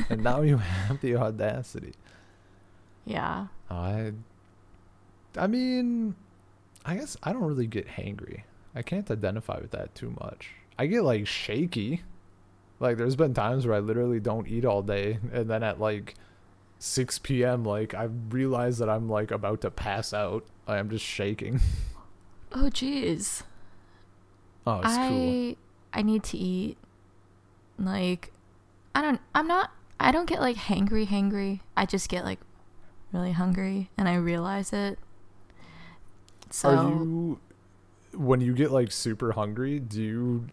And now you have the audacity. Yeah. I mean, I guess I don't really get hangry. I can't identify with that too much. I get, like, shaky. Like, there's been times where I literally don't eat all day, and then at, like, 6 p.m., like, I realize that I'm, like, about to pass out. I am just shaking. Oh, jeez. Oh, it's cool. I need to eat. Like, I don't get, like, hangry. I just get, like, really hungry, and I realize it. So... When you get, like, super hungry, do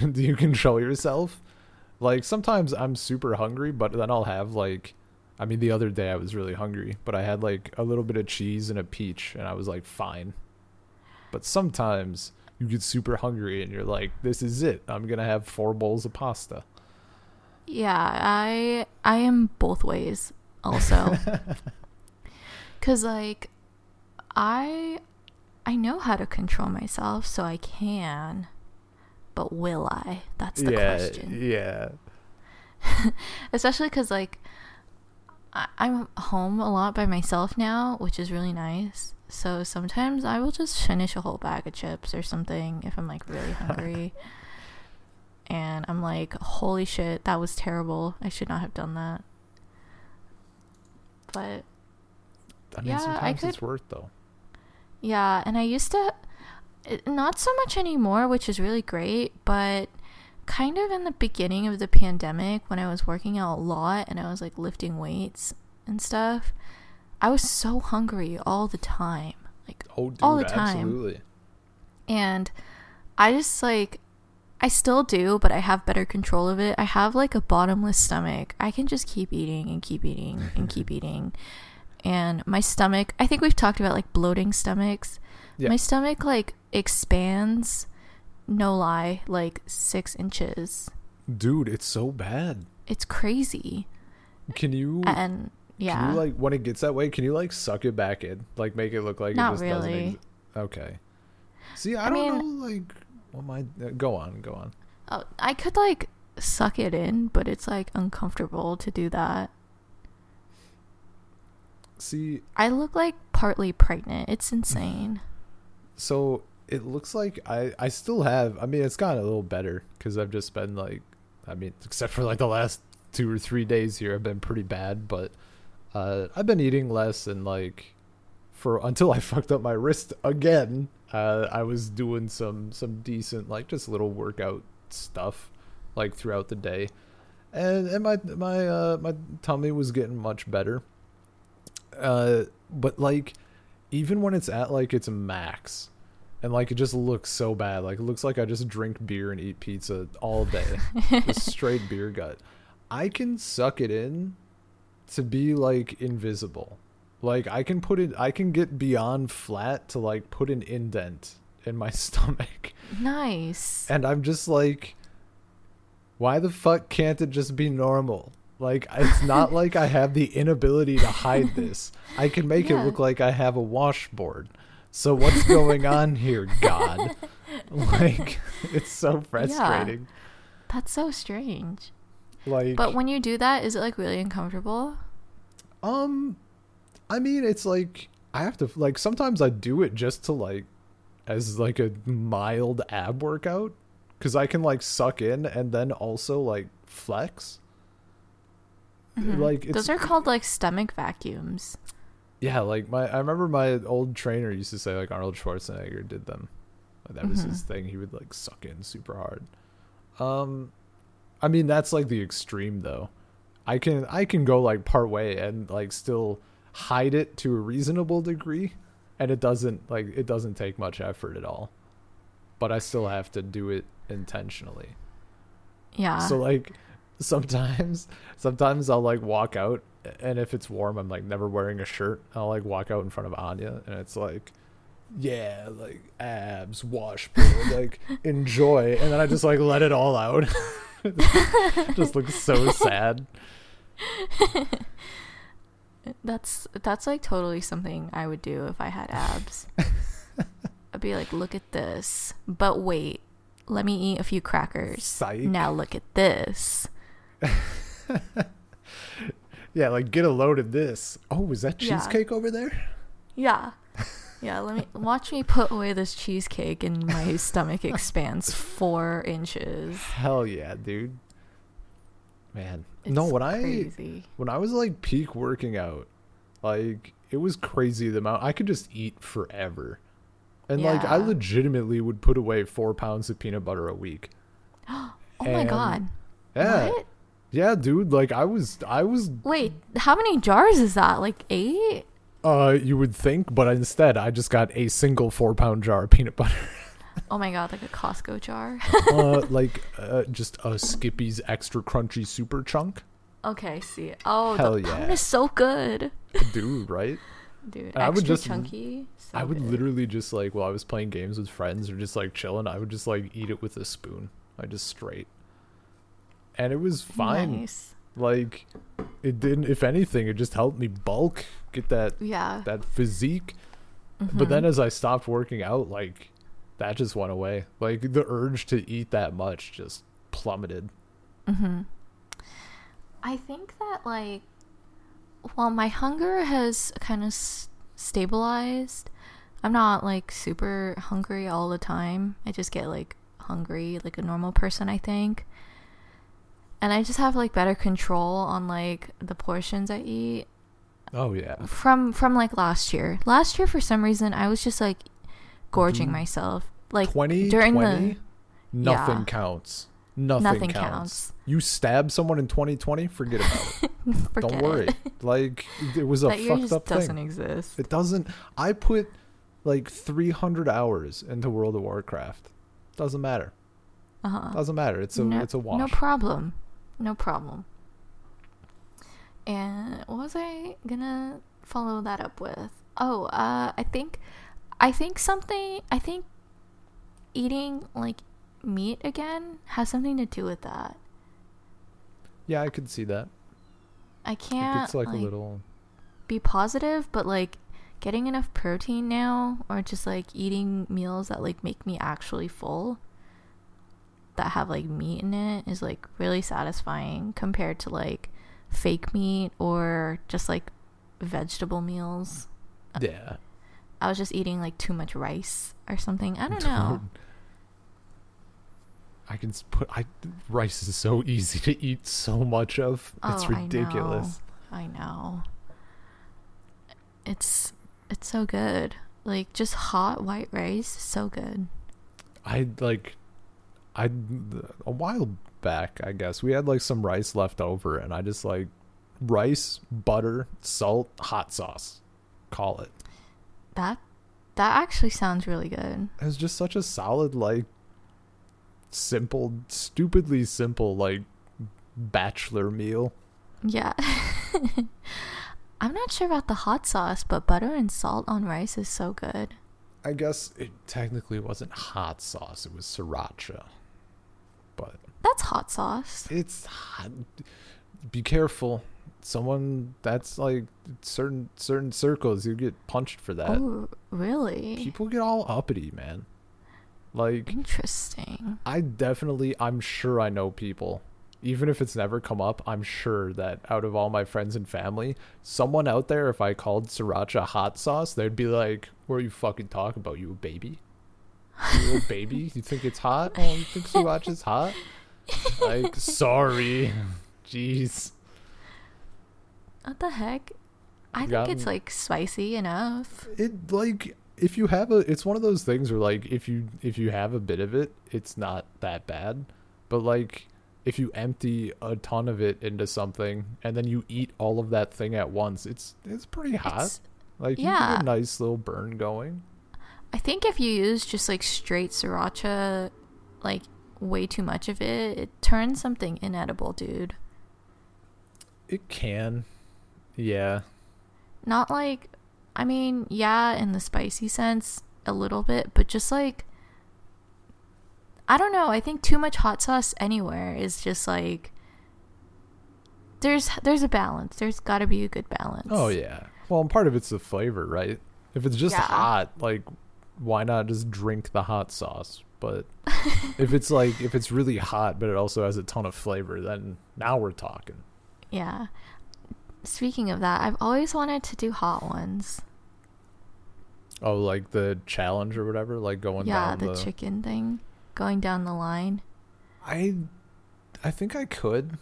you control yourself? Like, sometimes I'm super hungry, but then I'll have, like, I mean, the other day I was really hungry, but I had, like, a little bit of cheese and a peach, and I was, like, fine. But sometimes you get super hungry, and you're like, this is it. I'm going to have 4 bowls of pasta. Yeah, I am both ways also. Because, like, I know how to control myself, so I can, but will I? That's the question. Yeah. Especially because, like, I'm home a lot by myself now, which is really nice. So sometimes I will just finish a whole bag of chips or something if I'm, like, really hungry. And I'm like, holy shit, that was terrible. I should not have done that. But, I mean, sometimes it's worth, though. Yeah, and I used to, not so much anymore, which is really great, but kind of in the beginning of the pandemic when I was working out a lot and I was, like, lifting weights and stuff, I was so hungry all the time. Like, oh, dude, all the time. Absolutely. And I just, like, I still do, but I have better control of it. I have, like, a bottomless stomach. I can just keep eating and keep eating and keep eating. And my stomach, I think we've talked about, like, bloating stomachs. Yeah. My stomach, like, expands, no lie, like, 6 inches. Dude, it's so bad. It's crazy. Can you, like, when it gets that way, can you, like, suck it back in? Like, make it look like not it just really. Doesn't exist? Okay. See, I don't know, like, what my... Go on. Oh, I could, like, suck it in, but it's, like, uncomfortable to do that. See, I look like partly pregnant. It's insane. So it looks like I still have, I mean, it's gotten a little better because I've just been like, I mean, except for like the last 2 or 3 days here, I've been pretty bad, but I've been eating less and like until I fucked up my wrist again. I was doing some decent, like just little workout stuff like throughout the day. And my tummy was getting much better. But like even when it's at like its max and like it just looks so bad, like it looks like I just drink beer and eat pizza all day. Just straight beer gut. I can suck it in to be like invisible. Like I can get beyond flat to like put an indent in my stomach. Nice. And I'm just like, why the fuck can't it just be normal? Like, it's not like I have the inability to hide this. I can make it look like I have a washboard. So what's going on here, God? Like, it's so frustrating. Yeah. That's so strange. Like, but when you do that, is it, like, really uncomfortable? I mean, it's, like, I have to, like, sometimes I do it just to, like, as, like, a mild ab workout. Because I can, like, suck in and then also, like, flex. Mm-hmm. Like those are called like stomach vacuums. Yeah, like I remember my old trainer used to say like Arnold Schwarzenegger did them. Like, that was his thing. He would like suck in super hard. I mean that's like the extreme though. I can go like part way and like still hide it to a reasonable degree, and it doesn't take much effort at all. But I still have to do it intentionally. Yeah. So like. Sometimes I'll like walk out and if it's warm I'm like never wearing a shirt. I'll like walk out in front of Anya and it's like yeah, like abs, washboard, like enjoy. And then I just like let it all out. Just looks so sad. That's like totally something I would do if I had abs. I'd be like, look at this. But wait, let me eat a few crackers. Psych. Now look at this. Yeah, like get a load of this. Oh, is that cheesecake over there? Yeah. Yeah, let me watch me put away this cheesecake and my stomach expands 4 inches. Hell yeah, dude. Man. It's no, when I was like peak working out, like it was crazy the amount I could just eat forever. And like I legitimately would put away 4 pounds of peanut butter a week. My god. Yeah. What? Yeah, dude, like I was wait, how many jars is that? Like 8? You would think, but instead I just got a single 4 pound jar of peanut butter. Oh my god, like a Costco jar. Just a Skippy's extra crunchy super chunk. Okay, see. Oh, hell, the pound is so good. Dude, right? Dude, and extra chunky. So I would literally just like, while I was playing games with friends or just like chilling, I would just like eat it with a spoon. I just straight. And it was fine. Nice. Like it didn't, if anything, it just helped me bulk, get that physique. Mm-hmm. But then as I stopped working out, like that just went away. Like the urge to eat that much just plummeted. Mm-hmm. I think that like while my hunger has kind of stabilized, I'm not like super hungry all the time. I just get like hungry like a normal person, I think. And I just have like better control on like the portions I eat. Oh yeah. From like last year. Last year for some reason I was just like gorging myself. Like 2020, nothing counts. Nothing counts. You stab someone in 2020, forget about it. Don't worry. Like it was a fucked up thing. It doesn't exist. It doesn't. I put like 300 hours into World of Warcraft. Doesn't matter. Uh-huh. Doesn't matter. It's a wash. No problem. No problem. And what was I gonna follow that up with? Oh, I think eating like meat again has something to do with that. Yeah, I could see that. I can't it's like a little be positive, but like getting enough protein now or just like eating meals that like make me actually full that have like meat in it is like really satisfying compared to like fake meat or just like vegetable meals. Yeah. I was just eating like too much rice or something. I don't know. Rice is so easy to eat so much of. It's ridiculous. I know. It's so good. Like just hot white rice is so good. I a while back, I guess, we had like some rice left over and I just like rice, butter, salt, hot sauce. Call it. That actually sounds really good. It was just such a solid, like simple, stupidly simple, like bachelor meal. Yeah. I'm not sure about the hot sauce, but butter and salt on rice is so good. I guess it technically wasn't hot sauce. It was sriracha. But that's hot sauce. It's hot. Be careful. Someone that's like certain circles, you get punched for that. Oh, really? People get all uppity, man. Like interesting. I'm sure I know people. Even if it's never come up, I'm sure that out of all my friends and family, someone out there, if I called sriracha hot sauce, they'd be like, what are you fucking talking about, you a baby? You a baby? You think it's hot? Oh, you think sriracha's hot? Like, sorry. Jeez. What the heck? I think it's, like, spicy enough. It, like, if you have it's one of those things where, like, if you have a bit of it, it's not that bad. But, like, if you empty a ton of it into something and then you eat all of that thing at once, it's pretty hot. You get a nice little burn going. I think if you use just like straight sriracha, like way too much of it, it turns something inedible, dude. It can. Yeah. Not like, I mean, yeah, in the spicy sense, a little bit, but just like, I don't know, I think too much hot sauce anywhere is just like, there's a balance. There's got to be a good balance. Oh yeah. Well, and part of it's the flavor, right? If it's just hot, like, why not just drink the hot sauce? But if it's like, if it's really hot, but it also has a ton of flavor, then now we're talking. Yeah. Speaking of that, I've always wanted to do Hot Ones. Oh, like the challenge or whatever, like going down the chicken thing, going down the line. I think I could.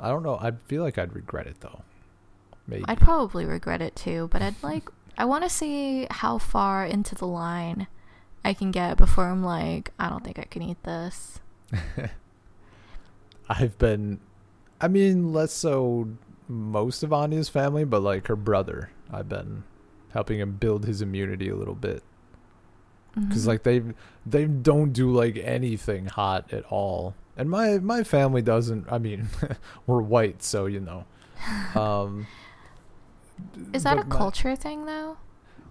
I don't know. I feel like I'd regret it though. Maybe. I'd probably regret it too, but I'd like. I want to see how far into the line I can get before I'm like, I don't think I can eat this. I mean, less so most of Anya's family, but like her brother, I've been helping him build his immunity a little bit. Because like they don't do like anything hot at all. And my family doesn't. I mean, we're white, so you know. Is that a culture thing though?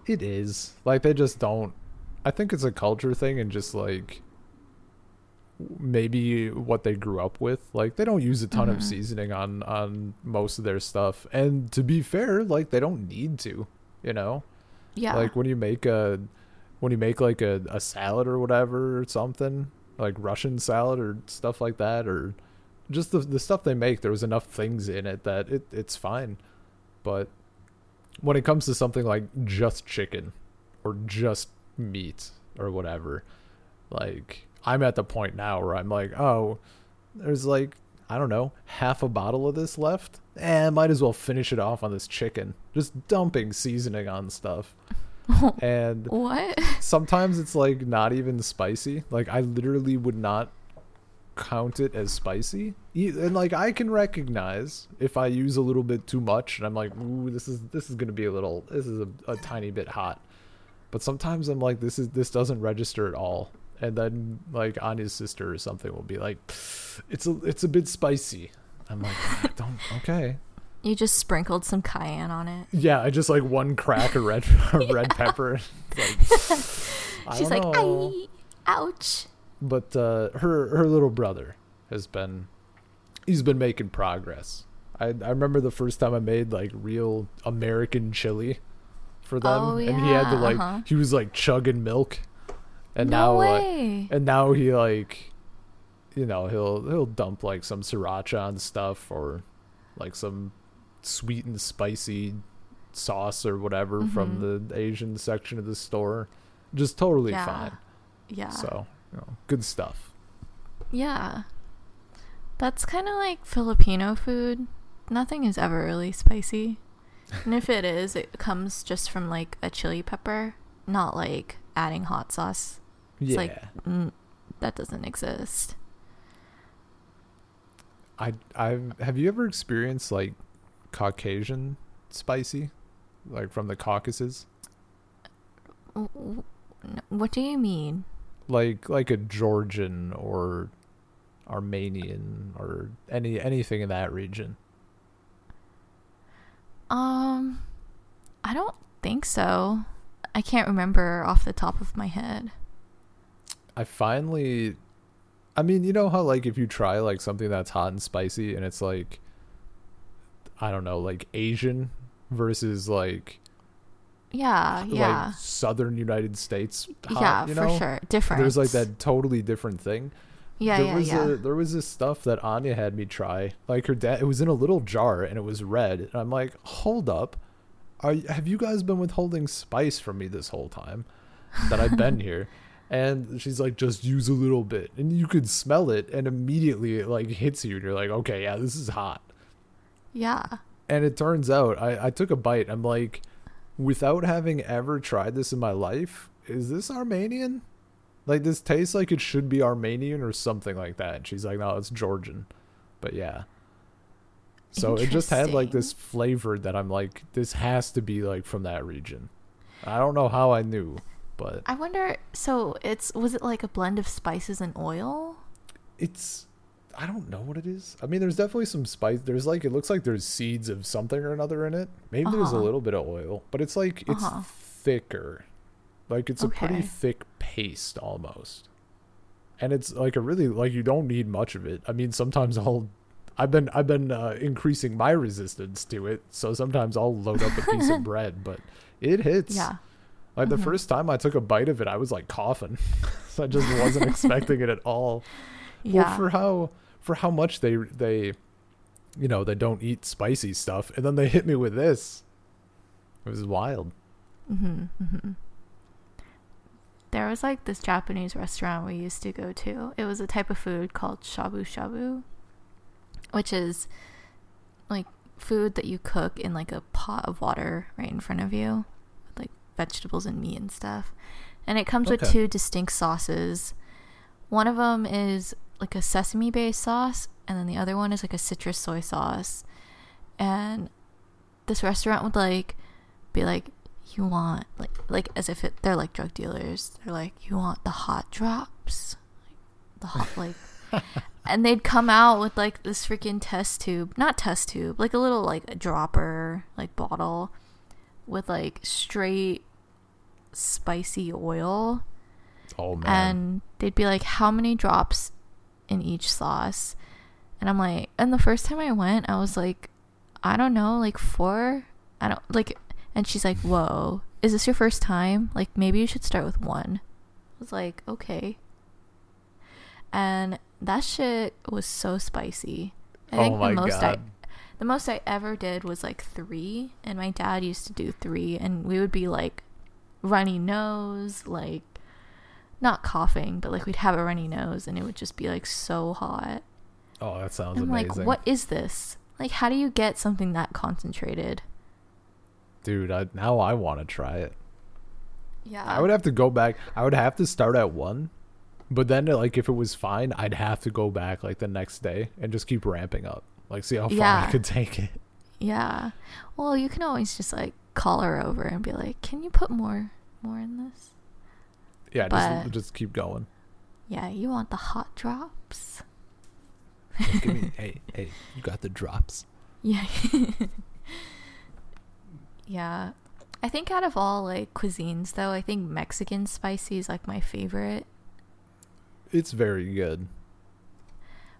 It is. Like they just don't. I think it's a culture thing and just like maybe what they grew up with. Like they don't use a ton of seasoning on most of their stuff. And to be fair, like they don't need to, you know? Yeah. Like when you make like a salad or whatever or something, like Russian salad or stuff like that, or just the stuff they make, there was enough things in it that it's fine. But when it comes to something like just chicken or just meat or whatever, like I'm at the point now where I'm like, oh, there's like, I don't know, half a bottle of this left, might as well finish it off on this chicken, just dumping seasoning on stuff. And what, sometimes it's like not even spicy. Like I literally would not count it as spicy, and like I can recognize if I use a little bit too much, and I'm like, ooh, this is gonna be a tiny bit hot. But sometimes I'm like, this doesn't register at all. And then like Anya's sister or something will be like, it's a bit spicy. I'm like, okay. You just sprinkled some cayenne on it. Yeah, I just like one crack of red pepper. Like, she's like, "Ay, ouch." But her little brother he's been making progress. I remember the first time I made like real American chili for them, and he had to like he was like chugging milk, and now he like, you know, he'll dump like some sriracha on stuff or like some sweet and spicy sauce or whatever from the Asian section of the store, just totally fine. Yeah. So you know, good stuff. Yeah, that's kind of like Filipino food. Nothing is ever really spicy. And if it is, it comes just from like a chili pepper, not like adding hot sauce. It's like that doesn't exist. Have you ever experienced like Caucasian spicy, like from the Caucasus? What do you mean? Like a Georgian or Armenian or anything in that region. I don't think so. I can't remember off the top of my head. I mean, you know how like if you try like something that's hot and spicy and it's like, I don't know, like Asian versus like like Southern United States hot, you know? For sure, different. There's like that totally different thing. There was this stuff that Anya had me try. Like her dad, it was in a little jar and it was red. And I'm like, hold up. Have you guys been withholding spice from me this whole time that I've been here? And she's like, just use a little bit. And you could smell it and immediately it like hits you. And you're like, okay, yeah, this is hot. Yeah. And it turns out I took a bite. I'm like, without having ever tried this in my life, is this Armenian? Like, this tastes like it should be Armenian or something like that. And she's like, no, it's Georgian. But yeah. So it just had like this flavor that I'm like, this has to be like from that region. I don't know how I knew, but I wonder. So was it like a blend of spices and oil? I don't know what it is. I mean, there's definitely some spice. There's like, it looks like there's seeds of something or another in it. Maybe there's a little bit of oil, but it's like, it's thicker. Like, it's a pretty thick paste almost. And it's like a really, like, you don't need much of it. I mean, sometimes I've been increasing my resistance to it. So sometimes I'll load up a piece of bread, but it hits. Yeah. Like the first time I took a bite of it, I was like coughing. So I just wasn't expecting it at all. Yeah. Well, for how much they, you know, they don't eat spicy stuff, and then they hit me with this. It was wild. Mm-hmm. Mm-hmm. There was like this Japanese restaurant we used to go to. It was a type of food called shabu shabu, which is like food that you cook in like a pot of water right in front of you, with like vegetables and meat and stuff. And it comes with two distinct sauces. One of them is like a sesame-based sauce, and then the other one is like a citrus soy sauce. And this restaurant would like be like, you want like as if they're like drug dealers. They're like, you want the hot drops, like, the hot like, and they'd come out with like this freaking not test tube, like a little like a dropper like bottle with like straight spicy oil. Oh man! And they'd be like, how many drops in each sauce? And I'm like, and the first time I went, I was like, I don't know, like four. I don't like. And she's like, whoa, is this your first time? Like, maybe you should start with one. I was like, okay. And that shit was so spicy. I think the most I ever did was like three. And my dad used to do three. And we would be like runny nose, like not coughing, but like we'd have a runny nose and it would just be like so hot. Oh, that sounds amazing. I'm like, what is this? Like, how do you get something that concentrated? Dude, now I want to try it. Yeah. I would have to go back. I would have to start at one. But then, like, if it was fine, I'd have to go back, like, the next day and just keep ramping up. Like, see how far I could take it. Yeah. Well, you can always just, like, call her over and be like, can you put more in this? Yeah, but just keep going. Yeah, you want the hot drops? Give me, hey, you got the drops. Yeah. Yeah, I think out of all like cuisines though, I think Mexican spicy is like my favorite. It's very good.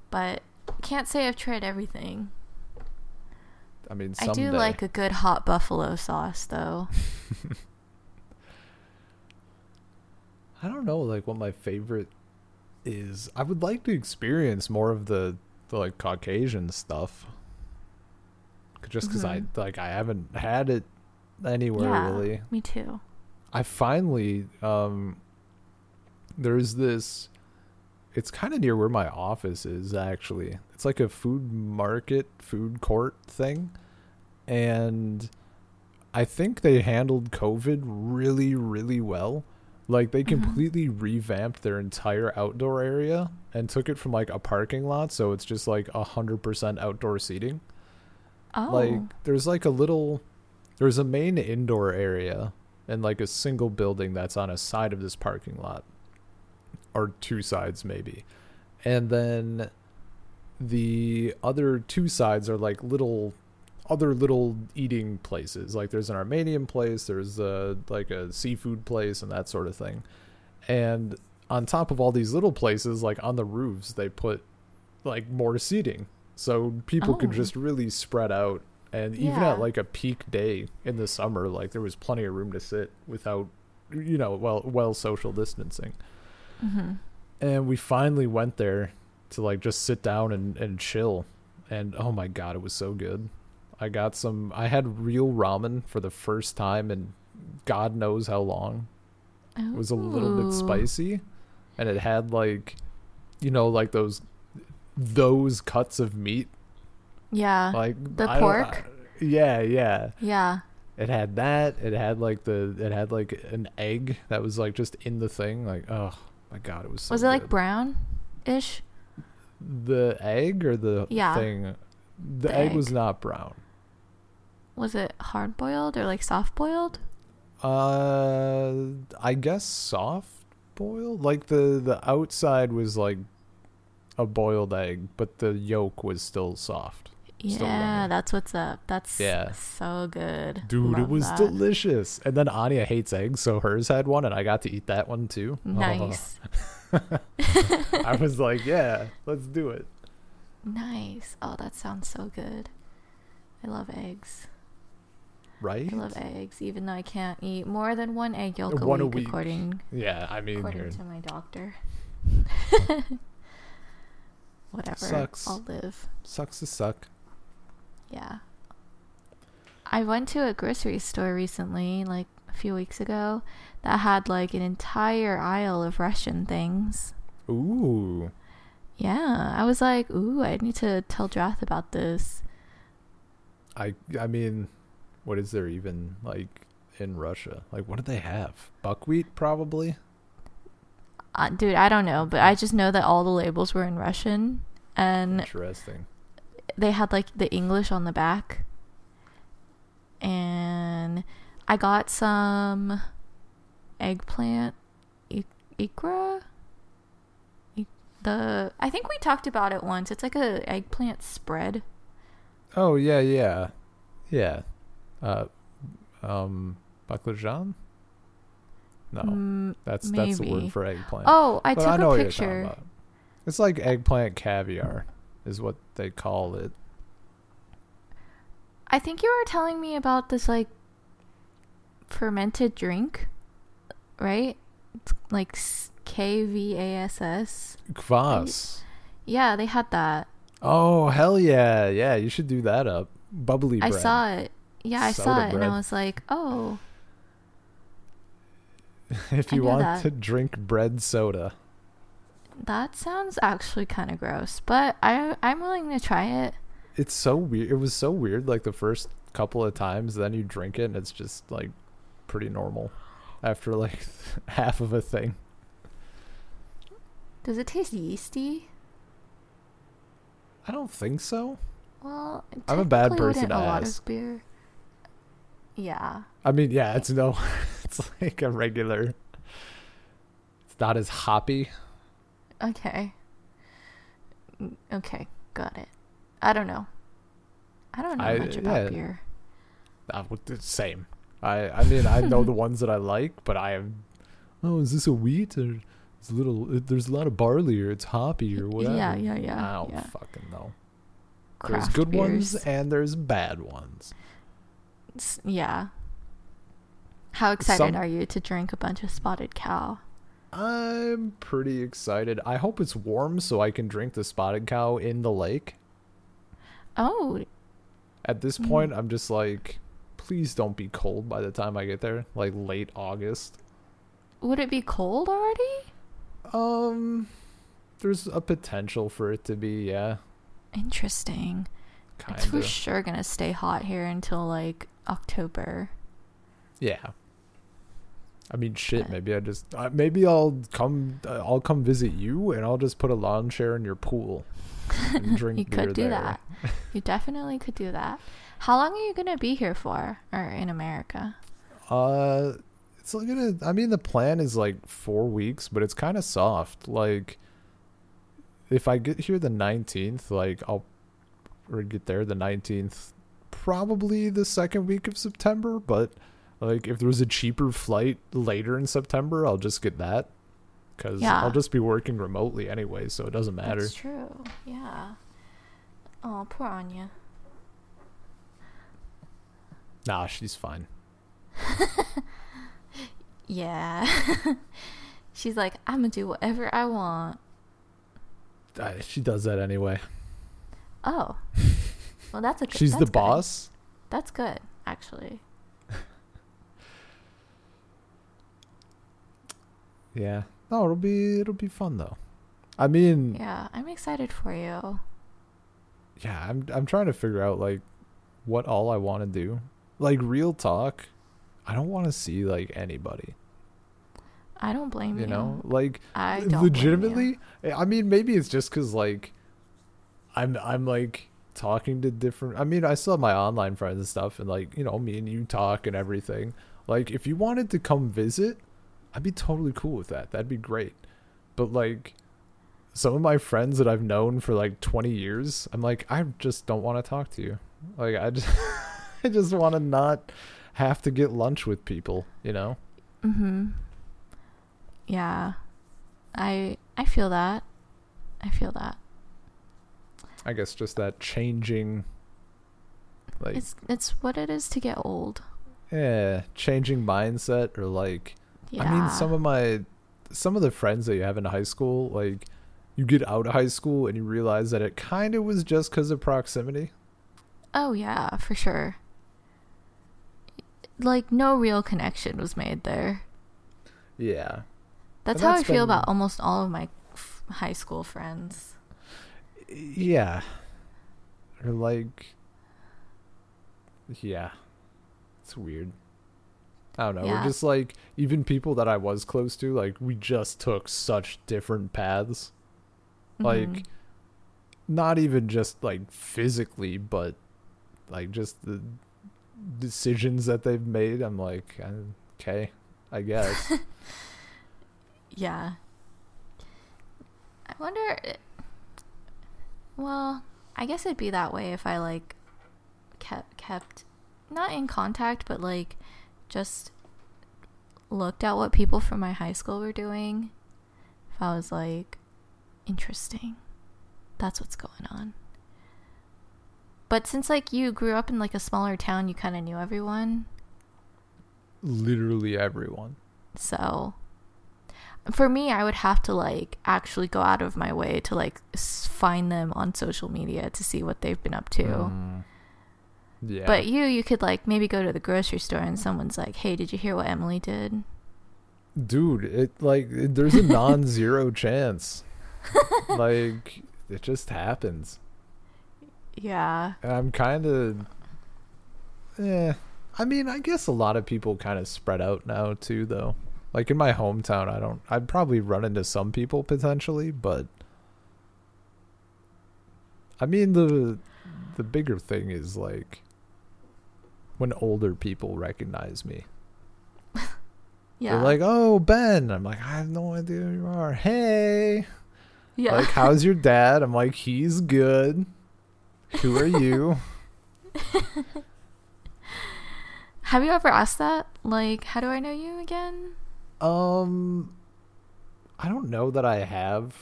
But can't say I've tried everything. I mean, someday. I do like a good hot buffalo sauce though. I don't know like what my favorite is. I would like to experience more of the like Caucasian stuff. Just because I haven't had it anywhere really. Me too. I finally there's this. It's kind of near where my office is actually. It's like a food court thing, and I think they handled COVID really, really well. Like they completely revamped their entire outdoor area and took it from like a parking lot, so it's just like 100% outdoor seating. Oh. Like there's like there's a main indoor area and like a single building that's on a side of this parking lot, or two sides maybe, and then the other two sides are like little eating places. Like there's an Armenian place, there's a seafood place and that sort of thing. And on top of all these little places, like on the roofs, they put like more seating. So people could just really spread out. And even at like a peak day in the summer, like there was plenty of room to sit without, you know, well social distancing. Mm-hmm. And we finally went there to like just sit down and chill. And oh my God, it was so good. I had real ramen for the first time in God knows how long. Ooh. It was a little bit spicy. And it had like, you know, like those cuts of meat, like the pork, yeah it had like an egg that was like just in the thing. Like, oh my God, it was so good. Like brown-ish, the egg or the thing? The egg was not brown. Was it hard-boiled or like soft-boiled? I guess soft-boiled. Like the outside was like a boiled egg, but the yolk was still soft. Yeah, that's what's up. That's so good. Dude, love it was delicious. And then Anya hates eggs, so hers had one, and I got to eat that one too. Nice. I was like, yeah, let's do it. Nice. Oh, that sounds so good. I love eggs. Right? I love eggs, even though I can't eat more than one egg yolk a week. According to my doctor. Whatever. Sucks. I'll live. Sucks to suck. Yeah. I went to a grocery store recently, like a few weeks ago, that had like an entire aisle of Russian things. Ooh. Yeah. I was like, ooh, I need to tell Drath about this. I mean, what is there even like in Russia? Like, what do they have? Buckwheat, probably? Dude, I don't know, but I just know that all the labels were in Russian, and interesting. They had like the English on the back, and I got some eggplant Ikra. I think we talked about it once. It's like a eggplant spread. Oh yeah. Baklajan. No, that's the word for eggplant. Oh, I took a picture. It's like eggplant caviar is what they call it. I think you were telling me about this like fermented drink, right? It's like Kvass. Kvass. Yeah, they had that. Oh, hell yeah. Yeah, you should do that up. Bubbly bread. I saw it. Yeah, I saw it, and I was like, oh. If you want to drink bread soda. That sounds actually kind of gross, but I'm willing to try it. It's so weird. It was so weird like the first couple of times, then you drink it and it's just like pretty normal after like half of a thing. Does it taste yeasty? I don't think so. Well, I'm a bad person to ask. A lot of beer. Yeah. I mean, yeah, it's like a regular. It's not as hoppy. Okay, got it. I don't know much about beer. Same. I mean, I know the ones that I like, but I am. Oh, is this a wheat or it's a little? There's a lot of barley or it's hoppy or whatever. Yeah. I don't fucking know. Craft there's good beers. Ones and there's bad ones. Yeah. How excited are you to drink a bunch of Spotted Cow? I'm pretty excited. I hope it's warm so I can drink the Spotted Cow in the lake. Oh. At this point, I'm just like, please don't be cold by the time I get there. Like, late August. Would it be cold already? There's a potential for it to be, yeah. Interesting. It's for sure going to stay hot here until, like, October. Yeah. I mean, shit, maybe I'll come visit you and I'll just put a lawn chair in your pool and drink you beer could do there. That. You definitely could do that. How long are you going to be here for, or in America? It's going to, I mean, the plan is, like, 4 weeks, but it's kind of soft. Like, if I get here the 19th, like, Or get there the 19th, probably the second week of September. But like, if there was a cheaper flight later in September, I'll just get that because I'll just be working remotely anyway, so it doesn't matter. That's true. Yeah. Oh, poor Anya. Nah, she's fine. Yeah. She's like, I'm gonna do whatever I want. She does that anyway. Oh, well, that's a good... She's the boss? That's good, actually. Yeah. No, it'll be fun, though. I mean... Yeah, I'm excited for you. Yeah, I'm trying to figure out, like, what all I want to do. Like, real talk, I don't want to see, like, anybody. I don't blame you. You know? Like, I don't legitimately... Blame you. I mean, maybe it's just because, like... I'm like talking to different... I mean, I still have my online friends and stuff, and like, you know, me and you talk and everything. Like, if you wanted to come visit, I'd be totally cool with that. That'd be great. But like, some of my friends that I've known for like 20 years, I'm like, I just don't want to talk to you. Like, I just, I just want to not have to get lunch with people, you know? Mm-hmm. Yeah. I feel that. I feel that. I guess just that changing. Like, it's what it is to get old. Yeah, changing mindset or like, yeah. I mean, some of the friends that you have in high school, like you get out of high school and you realize that it kind of was just because of proximity. Oh yeah, for sure. Like no real connection was made there. Yeah. That's how I feel about almost all of my high school friends. Yeah. Or like, yeah, it's weird. I don't know. Yeah. We're just like, even people that I was close to, like we just took such different paths. Mm-hmm. Like not even just like physically, but like just the decisions that they've made. I'm like, okay, I guess. Yeah. I wonder, well, I guess it'd be that way if I like kept not in contact, but like just looked at what people from my high school were doing. If I was like, interesting, that's what's going on. But since like you grew up in like a smaller town, you kind of knew everyone. Literally everyone. So for me, I would have to like actually go out of my way to like find them on social media to see what they've been up to. Yeah. But you could like maybe go to the grocery store and someone's like, hey, did you hear what Emily did? Dude, it like there's a non-zero chance. Like it just happens. Yeah. And I'm kind of, I mean, I guess a lot of people kind of spread out now too, though. Like in my hometown, I'd probably run into some people potentially, but I mean, the bigger thing is like when older people recognize me. Yeah. They're like, oh, Ben. I'm like, I have no idea who you are. Hey. Yeah. Like, how's your dad? I'm like, he's good. Who are you? Have you ever asked that? Like, how do I know you again? I don't know that I have,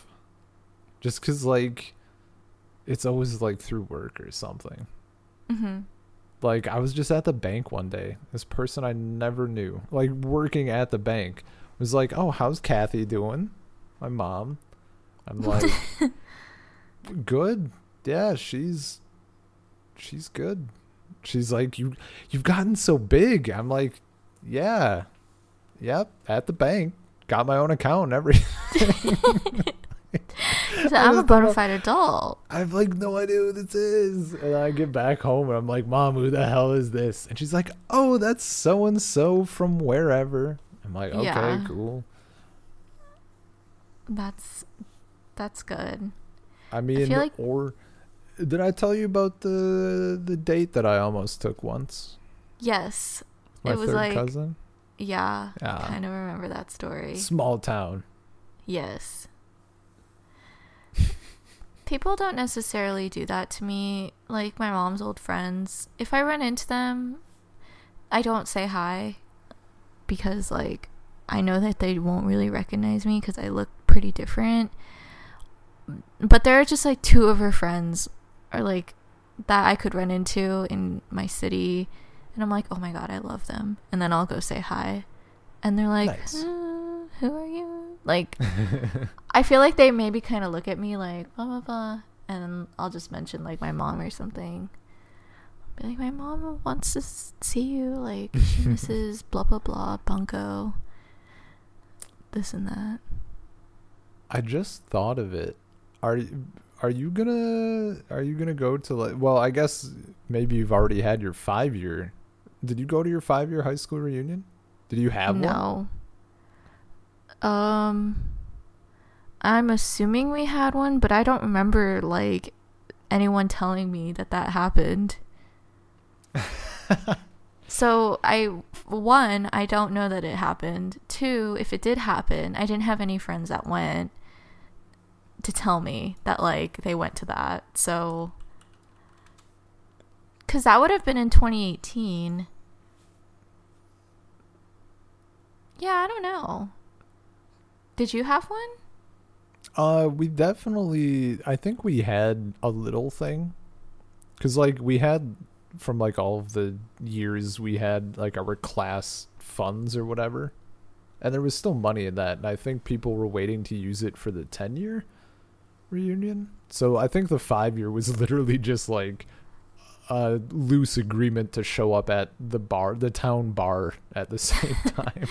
just because like it's always like through work or something. Mm-hmm. Like I was just at the bank one day. This person I never knew, like working at the bank, was like, "Oh, how's Kathy doing?" My mom. I'm like, "Good, yeah, she's good." She's like, "You've gotten so big." I'm like, "Yeah." Yep, at the bank. Got my own account and everything. So I'm a bona fide adult. I have like no idea who this is. And I get back home and I'm like, Mom, who the hell is this? And she's like, oh, that's so-and-so from wherever. I'm like, okay, yeah. Cool. That's good. I mean, I feel like... or did I tell you about the date that I almost took once? Yes. My third cousin? Yeah, I kind of remember that story. Small town. Yes. People don't necessarily do that to me. Like, my mom's old friends, if I run into them, I don't say hi. Because, like, I know that they won't really recognize me because I look pretty different. But there are just, like, two of her friends are, like, that I could run into in my city. And I'm like, oh my god, I love them. And then I'll go say hi. And they're like, nice. Who are you? Like, I feel like they maybe kind of look at me like, blah, blah, blah. And I'll just mention, like, my mom or something. I'll be like, my mom wants to see you. Like, she misses blah, blah, blah, bunko. This and that. I just thought of it. Are you gonna go to, like, well, I guess maybe you've already had your 5-year. Did you go to your 5-year high school reunion? Did you have one? No. I'm assuming we had one, but I don't remember like anyone telling me that happened. So one, I don't know that it happened. Two, if it did happen, I didn't have any friends that went. to tell me that, like, they went to that. So, because that would have been in 2018. Yeah, I don't know. Did you have one? We definitely, I think we had a little thing. Because, like, we had, from, like, all of the years, we had, like, our class funds or whatever. And there was still money in that. And I think people were waiting to use it for the 10-year reunion. So I think the 5-year was literally just, like, a loose agreement to show up at the bar, the town bar, at the same time.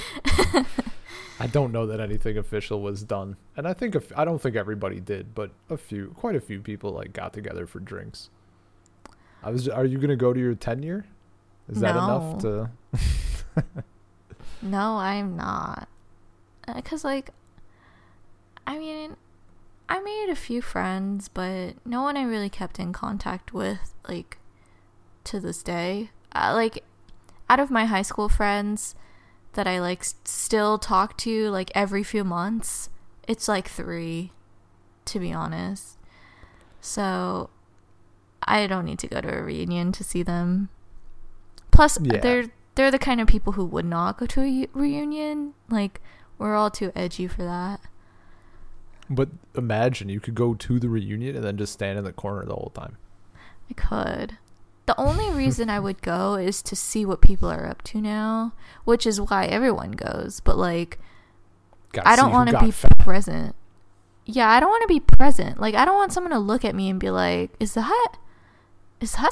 I don't know that anything official was done. And I think, I don't think everybody did, but quite a few people, like, got together for drinks. Are you going to go to your 10-year? Is that enough to... No, I'm not. Because, like, I mean, I made a few friends, but no one I really kept in contact with, like, to this day. Like, out of my high school friends that I, like, still talk to, like, every few months, it's, like, 3, to be honest. So, I don't need to go to a reunion to see them. Plus, yeah. They're the kind of people who would not go to a reunion. Like, we're all too edgy for that. But imagine you could go to the reunion and then just stand in the corner the whole time. I could. The only reason I would go is to see what people are up to now, which is why everyone goes. But, like, I don't want to be present. Yeah, I don't want to be present. Like, I don't want someone to look at me and be like, is that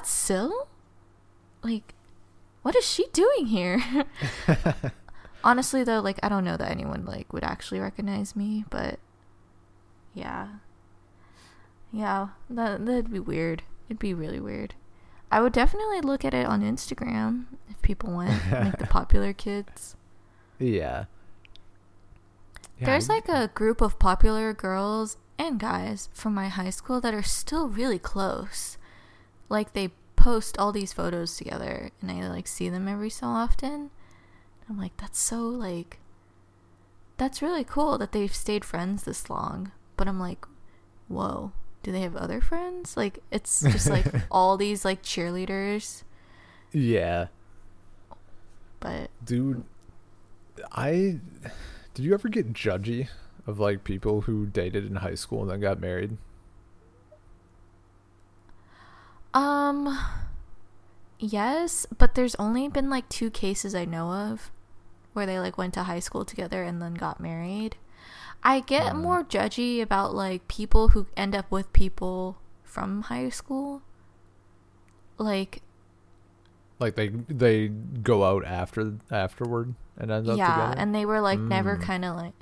Syl? Like, what is she doing here? Honestly, though, like, I don't know that anyone, like, would actually recognize me, but yeah, that'd be weird. It'd be really weird. I would definitely look at it on Instagram if people went, like the popular kids. Yeah. There's, like, a group of popular girls and guys from my high school that are still really close. Like, they post all these photos together, and I, like, see them every so often. I'm like, that's so, like, that's really cool that they've stayed friends this long. But I'm like, whoa, do they have other friends? Like, it's just like all these, like, cheerleaders. Yeah. But dude, did you ever get judgy of, like, people who dated in high school and then got married? Yes, but there's only been, like, 2 cases I know of where they, like, went to high school together and then got married. I get more judgy about, like, people who end up with people from high school. Like they go out afterward and end up together? Yeah, and they were, like, never kind of, like...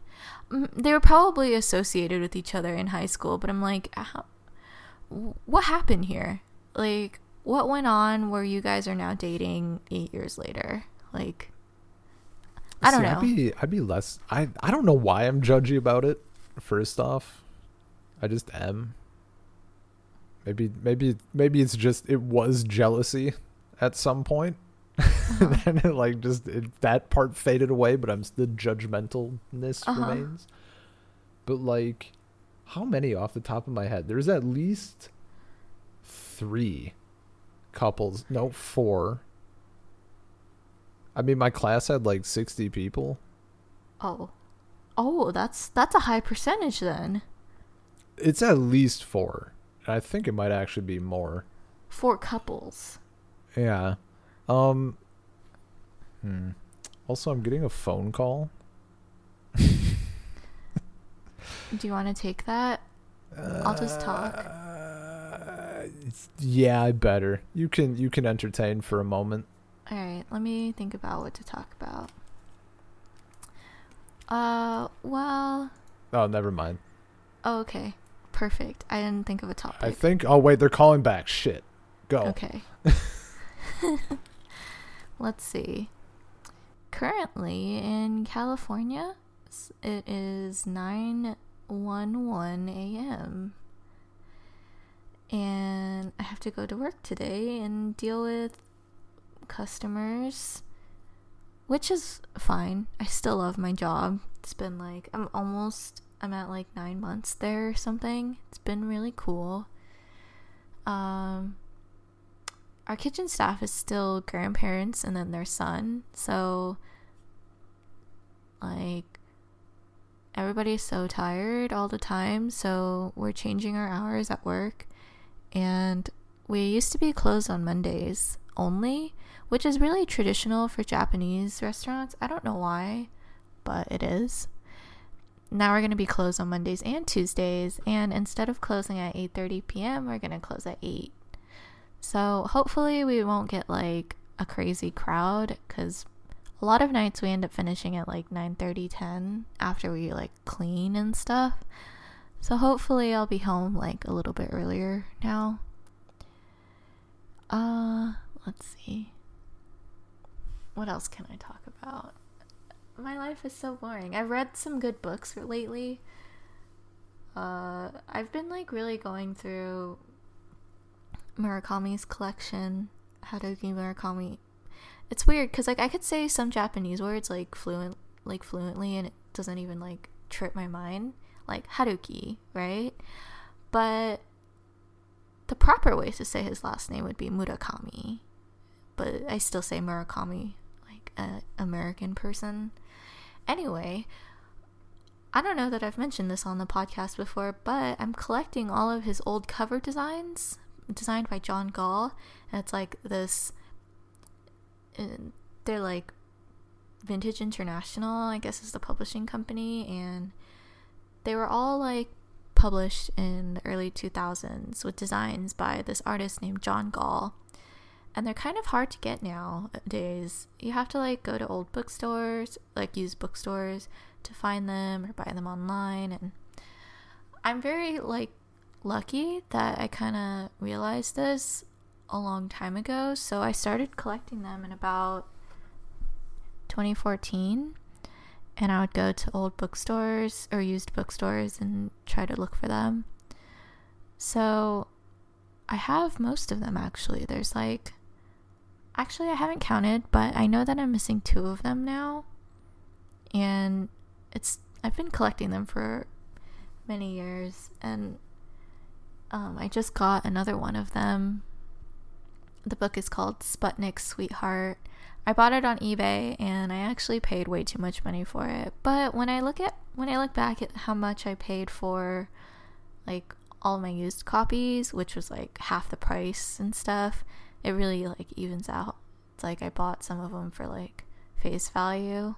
They were probably associated with each other in high school, but I'm like, what happened here? Like, what went on where you guys are now dating 8 years later? Like, I don't know. I'd be less... I don't know why I'm judgy about it, first off. I just am. Maybe it's just... It was jealousy at some point. Uh-huh. And it, like, just... that part faded away, but the judgmentalness remains. But, like, how many off the top of my head? There's at least... 4. I mean, my class had, like, 60 people. Oh, that's a high percentage then. It's at least 4. I think it might actually be more. 4 couples. Yeah. Also, I'm getting a phone call. Do you want to take that? I'll just talk. Yeah, I better. You can entertain for a moment. All right, let me think about what to talk about. Well. Oh, never mind. Oh, okay, perfect. I didn't think of a topic. I think. Oh wait, they're calling back. Shit, go. Okay. Let's see. Currently in California, it is 9:11 a.m. And I have to go to work today and deal with customers, which is fine. I still love my job. It's been like, I'm almost I'm at like 9 months there or something. It's been really cool. Our kitchen staff is still grandparents and then their son. So, like, everybody's so tired all the time. So we're changing our hours at work. And we used to be closed on Mondays only, which is really traditional for Japanese restaurants. I don't know why, but it is. Now we're going to be closed on Mondays and Tuesdays, and instead of closing at 8:30 p.m., we're going to close at 8. So hopefully we won't get like a crazy crowd, because a lot of nights we end up finishing at like 9:30, 10 after we like clean and stuff. So hopefully I'll be home like a little bit earlier now. Let's see. What else can I talk about? My life is so boring. I've read some good books lately. I've been like really going through Murakami's collection, Haruki Murakami. It's weird because like I could say some Japanese words like fluently, and it doesn't even like trip my mind, like Haruki, right? But the proper way to say his last name would be Murakami, but I still say Murakami, like an American person. Anyway, I don't know that I've mentioned this on the podcast before, but I'm collecting all of his old cover designs designed by John Gall, and it's like this, they're like Vintage International, I guess is the publishing company, and they were all like published in the early 2000s with designs by this artist named John Gall, and they're kind of hard to get nowadays. You have to like go to old bookstores, like used bookstores, to find them or buy them online. And I'm very like lucky that I kind of realized this a long time ago, so I started collecting them in about 2014, and I would go to old bookstores or used bookstores and try to look for them. So I have most of them, actually. There's like, actually I haven't counted, but I know that I'm missing 2 of them now, and I've been collecting them for many years, and I just got another one of them. The book is called Sputnik's Sweetheart. I bought it on eBay, and I actually paid way too much money for it. But when I look back at how much I paid for like all my used copies, which was like half the price and stuff, it really like evens out. It's like I bought some of them for like face value.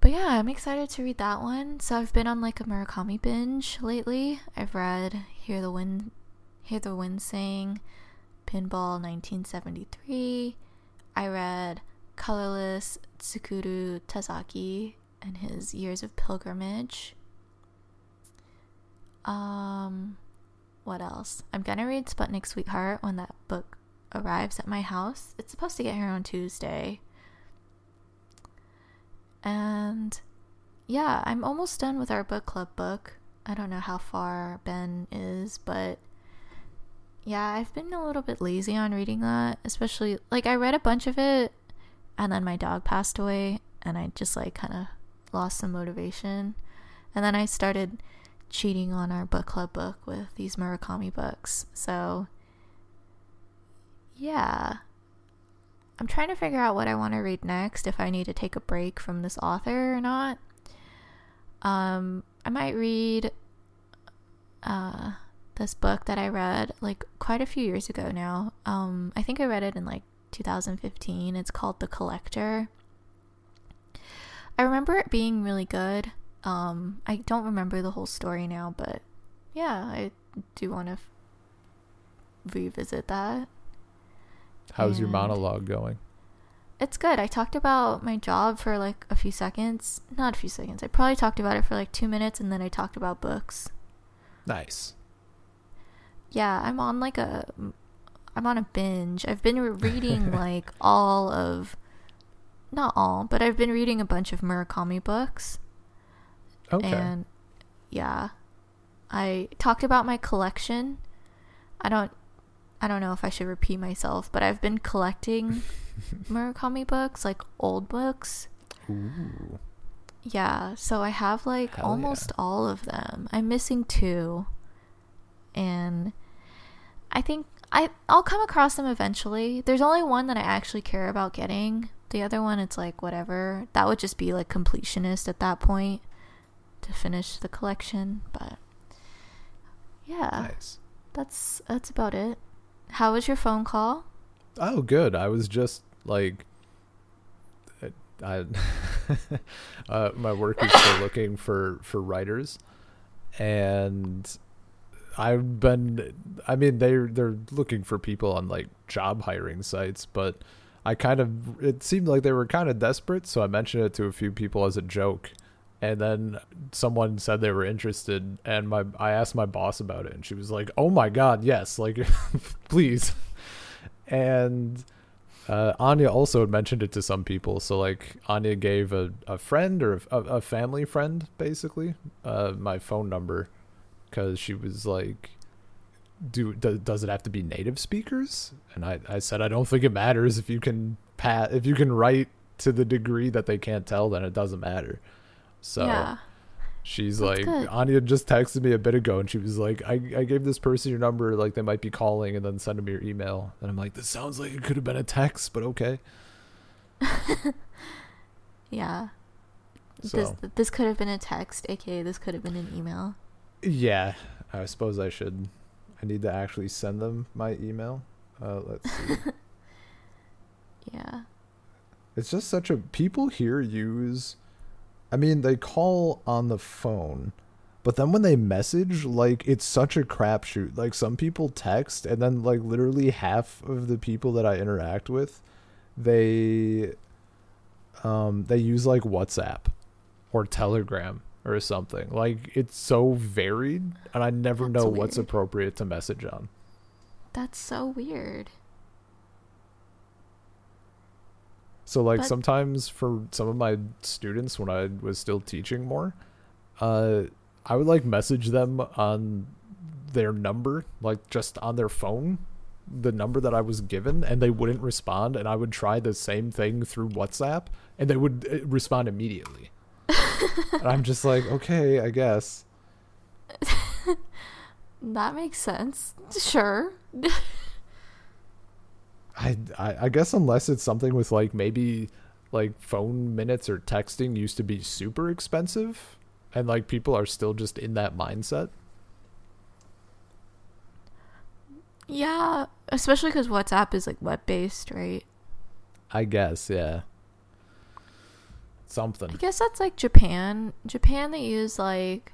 But yeah, I'm excited to read that one. So I've been on like a Murakami binge lately. I've read Hear the Wind Sing, Pinball 1973. I read Colorless Tsukuru Tazaki and his Years of Pilgrimage. What else? I'm gonna read Sputnik's Sweetheart when that book arrives at my house. It's supposed to get here on Tuesday. And yeah, I'm almost done with our book club book. I don't know how far Ben is, but yeah, I've been a little bit lazy on reading that, especially, like, I read a bunch of it, and then my dog passed away, and I just, like, kind of lost some motivation, and then I started cheating on our book club book with these Murakami books, so, yeah, I'm trying to figure out what I want to read next, if I need to take a break from this author or not. I might read, this book that I read like quite a few years ago now. I think I read it in like 2015. It's called The Collector. I remember it being really good. I don't remember the whole story now, but yeah, I do want to revisit that. How's your monologue going? It's good. I talked about my job for like a few seconds. Not a few seconds. I probably talked about it for like 2 minutes, and then I talked about books. Nice. Yeah, I'm on a binge. I've been reading like but I've been reading a bunch of Murakami books. Okay. And yeah, I talked about my collection. I don't know if I should repeat myself, but I've been collecting Murakami books, like old books. Ooh. Yeah, so I have like all of them. I'm missing two. And I think I'll come across them eventually. There's only one that I actually care about getting. The other one, it's like whatever. That would just be like completionist at that point to finish the collection. But yeah, nice. That's about it. How was your phone call? Oh, good. I was just like, my work is still looking for writers, and I've been, I mean, they're looking for people on like job hiring sites, but it seemed like they were kind of desperate. So I mentioned it to a few people as a joke, and then someone said they were interested, and I asked my boss about it, and she was like, oh my God, yes, like, please. And Anya also had mentioned it to some people. So like Anya gave a friend or a family friend, basically, my phone number, because she was like, does it have to be native speakers? And I said, I don't think it matters. If you can write to the degree that they can't tell, then it doesn't matter. So yeah. She's that's like good. Anya just texted me a bit ago, and she was like, I gave this person your number, like they might be calling, and then send them your email. And I'm like, this sounds like it could have been a text, but okay. Yeah. So this could have been a text, aka this could have been an email. Yeah, I suppose I need to actually send them my email. Let's see. Yeah. It's just people here use, I mean, they call on the phone, but then when they message, like, it's such a crapshoot. Like, some people text, and then, like, literally half of the people that I interact with, they use, like, WhatsApp or Telegram or something. Like, it's so varied, and I never know what's appropriate to message on. That's so weird. So, like, sometimes for some of my students when I was still teaching more, I would, like, message them on their number, like, just on their phone, the number that I was given, and they wouldn't respond, and I would try the same thing through WhatsApp, and they would respond immediately. And I'm just like, okay, I guess. That makes sense. Sure. I guess unless it's something with like maybe like phone minutes or texting used to be super expensive, and like people are still just in that mindset. Yeah, especially because WhatsApp is like web-based, right? I guess, yeah. Something. I guess that's like Japan. Japan, they use like,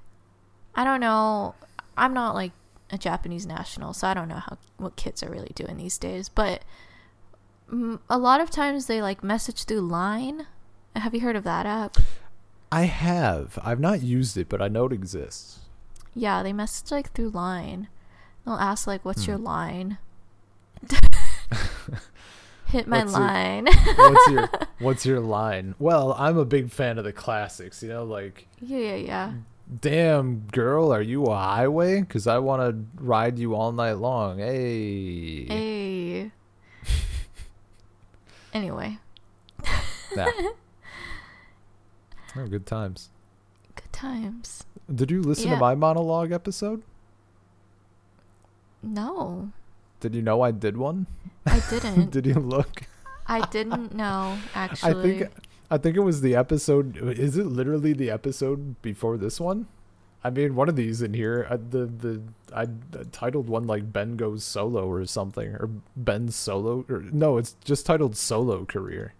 I don't know. I'm not like a Japanese national, so I don't know what kids are really doing these days, but a lot of times they like message through Line. Have you heard of that app? I have. I've not used it, but I know it exists. Yeah, they message like through Line. They'll ask like, what's your line? Hit my line. What's your line? Well, I'm a big fan of the classics, you know, like yeah. Damn, girl, are you a highway? Because I want to ride you all night long. Hey. Anyway. Nah. Oh, good times. Good times. Did you listen to my monologue episode? No. Did you know I did one? I didn't. Did you look? I didn't know, actually. I think it was the episode. Is it literally the episode before this one? I mean, one of these in here, I titled one like Ben Goes Solo or something, or Ben's Solo. Or no, it's just titled Solo Career.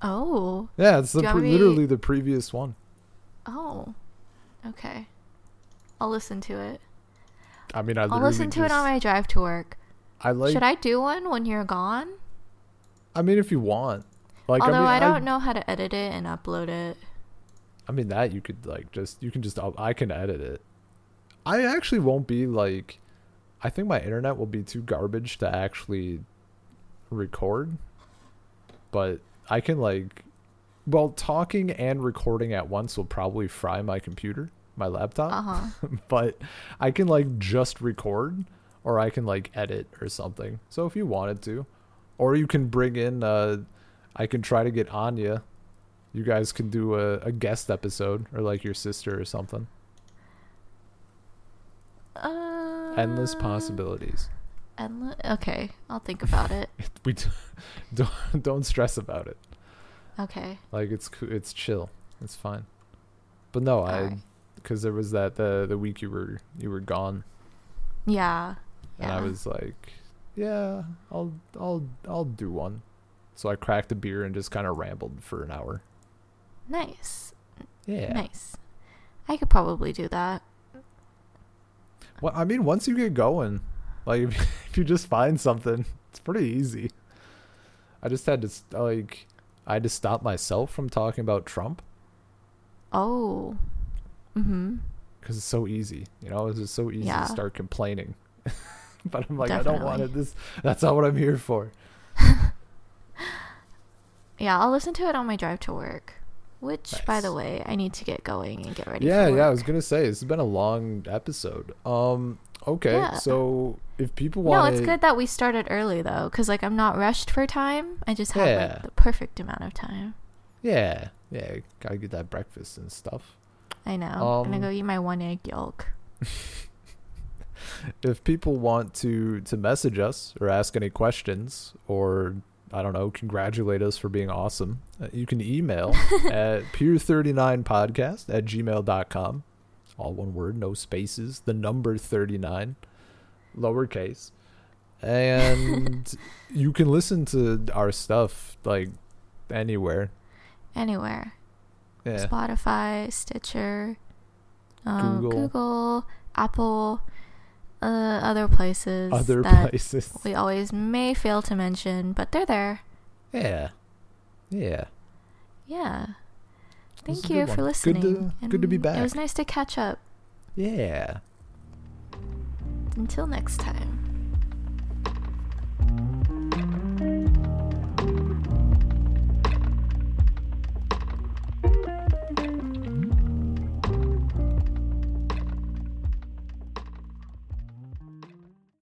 Oh. Yeah, it's literally the previous one. Oh, okay. I'll listen to it. I mean, I'll listen to it on my drive to work. Should I do one when you're gone? I mean, if you want. Like, although I don't know how to edit it and upload it. I mean, that you could like just I can edit it. I actually won't be like, I think my internet will be too garbage to actually record. But I can like, well, talking and recording at once will probably fry my computer, my laptop. Uh-huh. But I can like just record, or I can like edit or something. So if you wanted to, or you can bring in I can try to get Anya. you guys can do a guest episode, or like your sister or something. Endless possibilities. Okay, I'll think about it. We don't stress about it. Okay. Like it's chill. It's fine. But no, because there was that the week you were gone. Yeah. And I was like, yeah, I'll do one. So I cracked a beer and just kind of rambled for an hour. Nice. Yeah. Nice. I could probably do that. Well, I mean, once you get going, like if you just find something, it's pretty easy. I had to stop myself from talking about Trump. Oh. Mm-hmm. Because it's so easy, you know. It's just so easy to start complaining. But I'm like, definitely. I don't want it. That's not what I'm here for. Yeah, I'll listen to it on my drive to work. Which, nice. By the way, I need to get going and get ready for work. I was going to say, this has been a long episode. Okay, so if people want to... No, it's good that we started early, though, because, like, I'm not rushed for time. I just have, like, the perfect amount of time. Yeah, yeah, gotta get that breakfast and stuff. I know. I'm going to go eat my one egg yolk. If people want to message us or ask any questions or... I don't know, congratulate us for being awesome. You can email at pier39podcast@gmail.com. All one word, no spaces, the number 39, lowercase. And you can listen to our stuff, like, anywhere. Anywhere. Yeah. Spotify, Stitcher, Google, Apple, other places. Other places. We always may fail to mention, but they're there. Yeah. Yeah. Yeah. Thank you for listening. Good to be back. It was nice to catch up. Yeah. Until next time.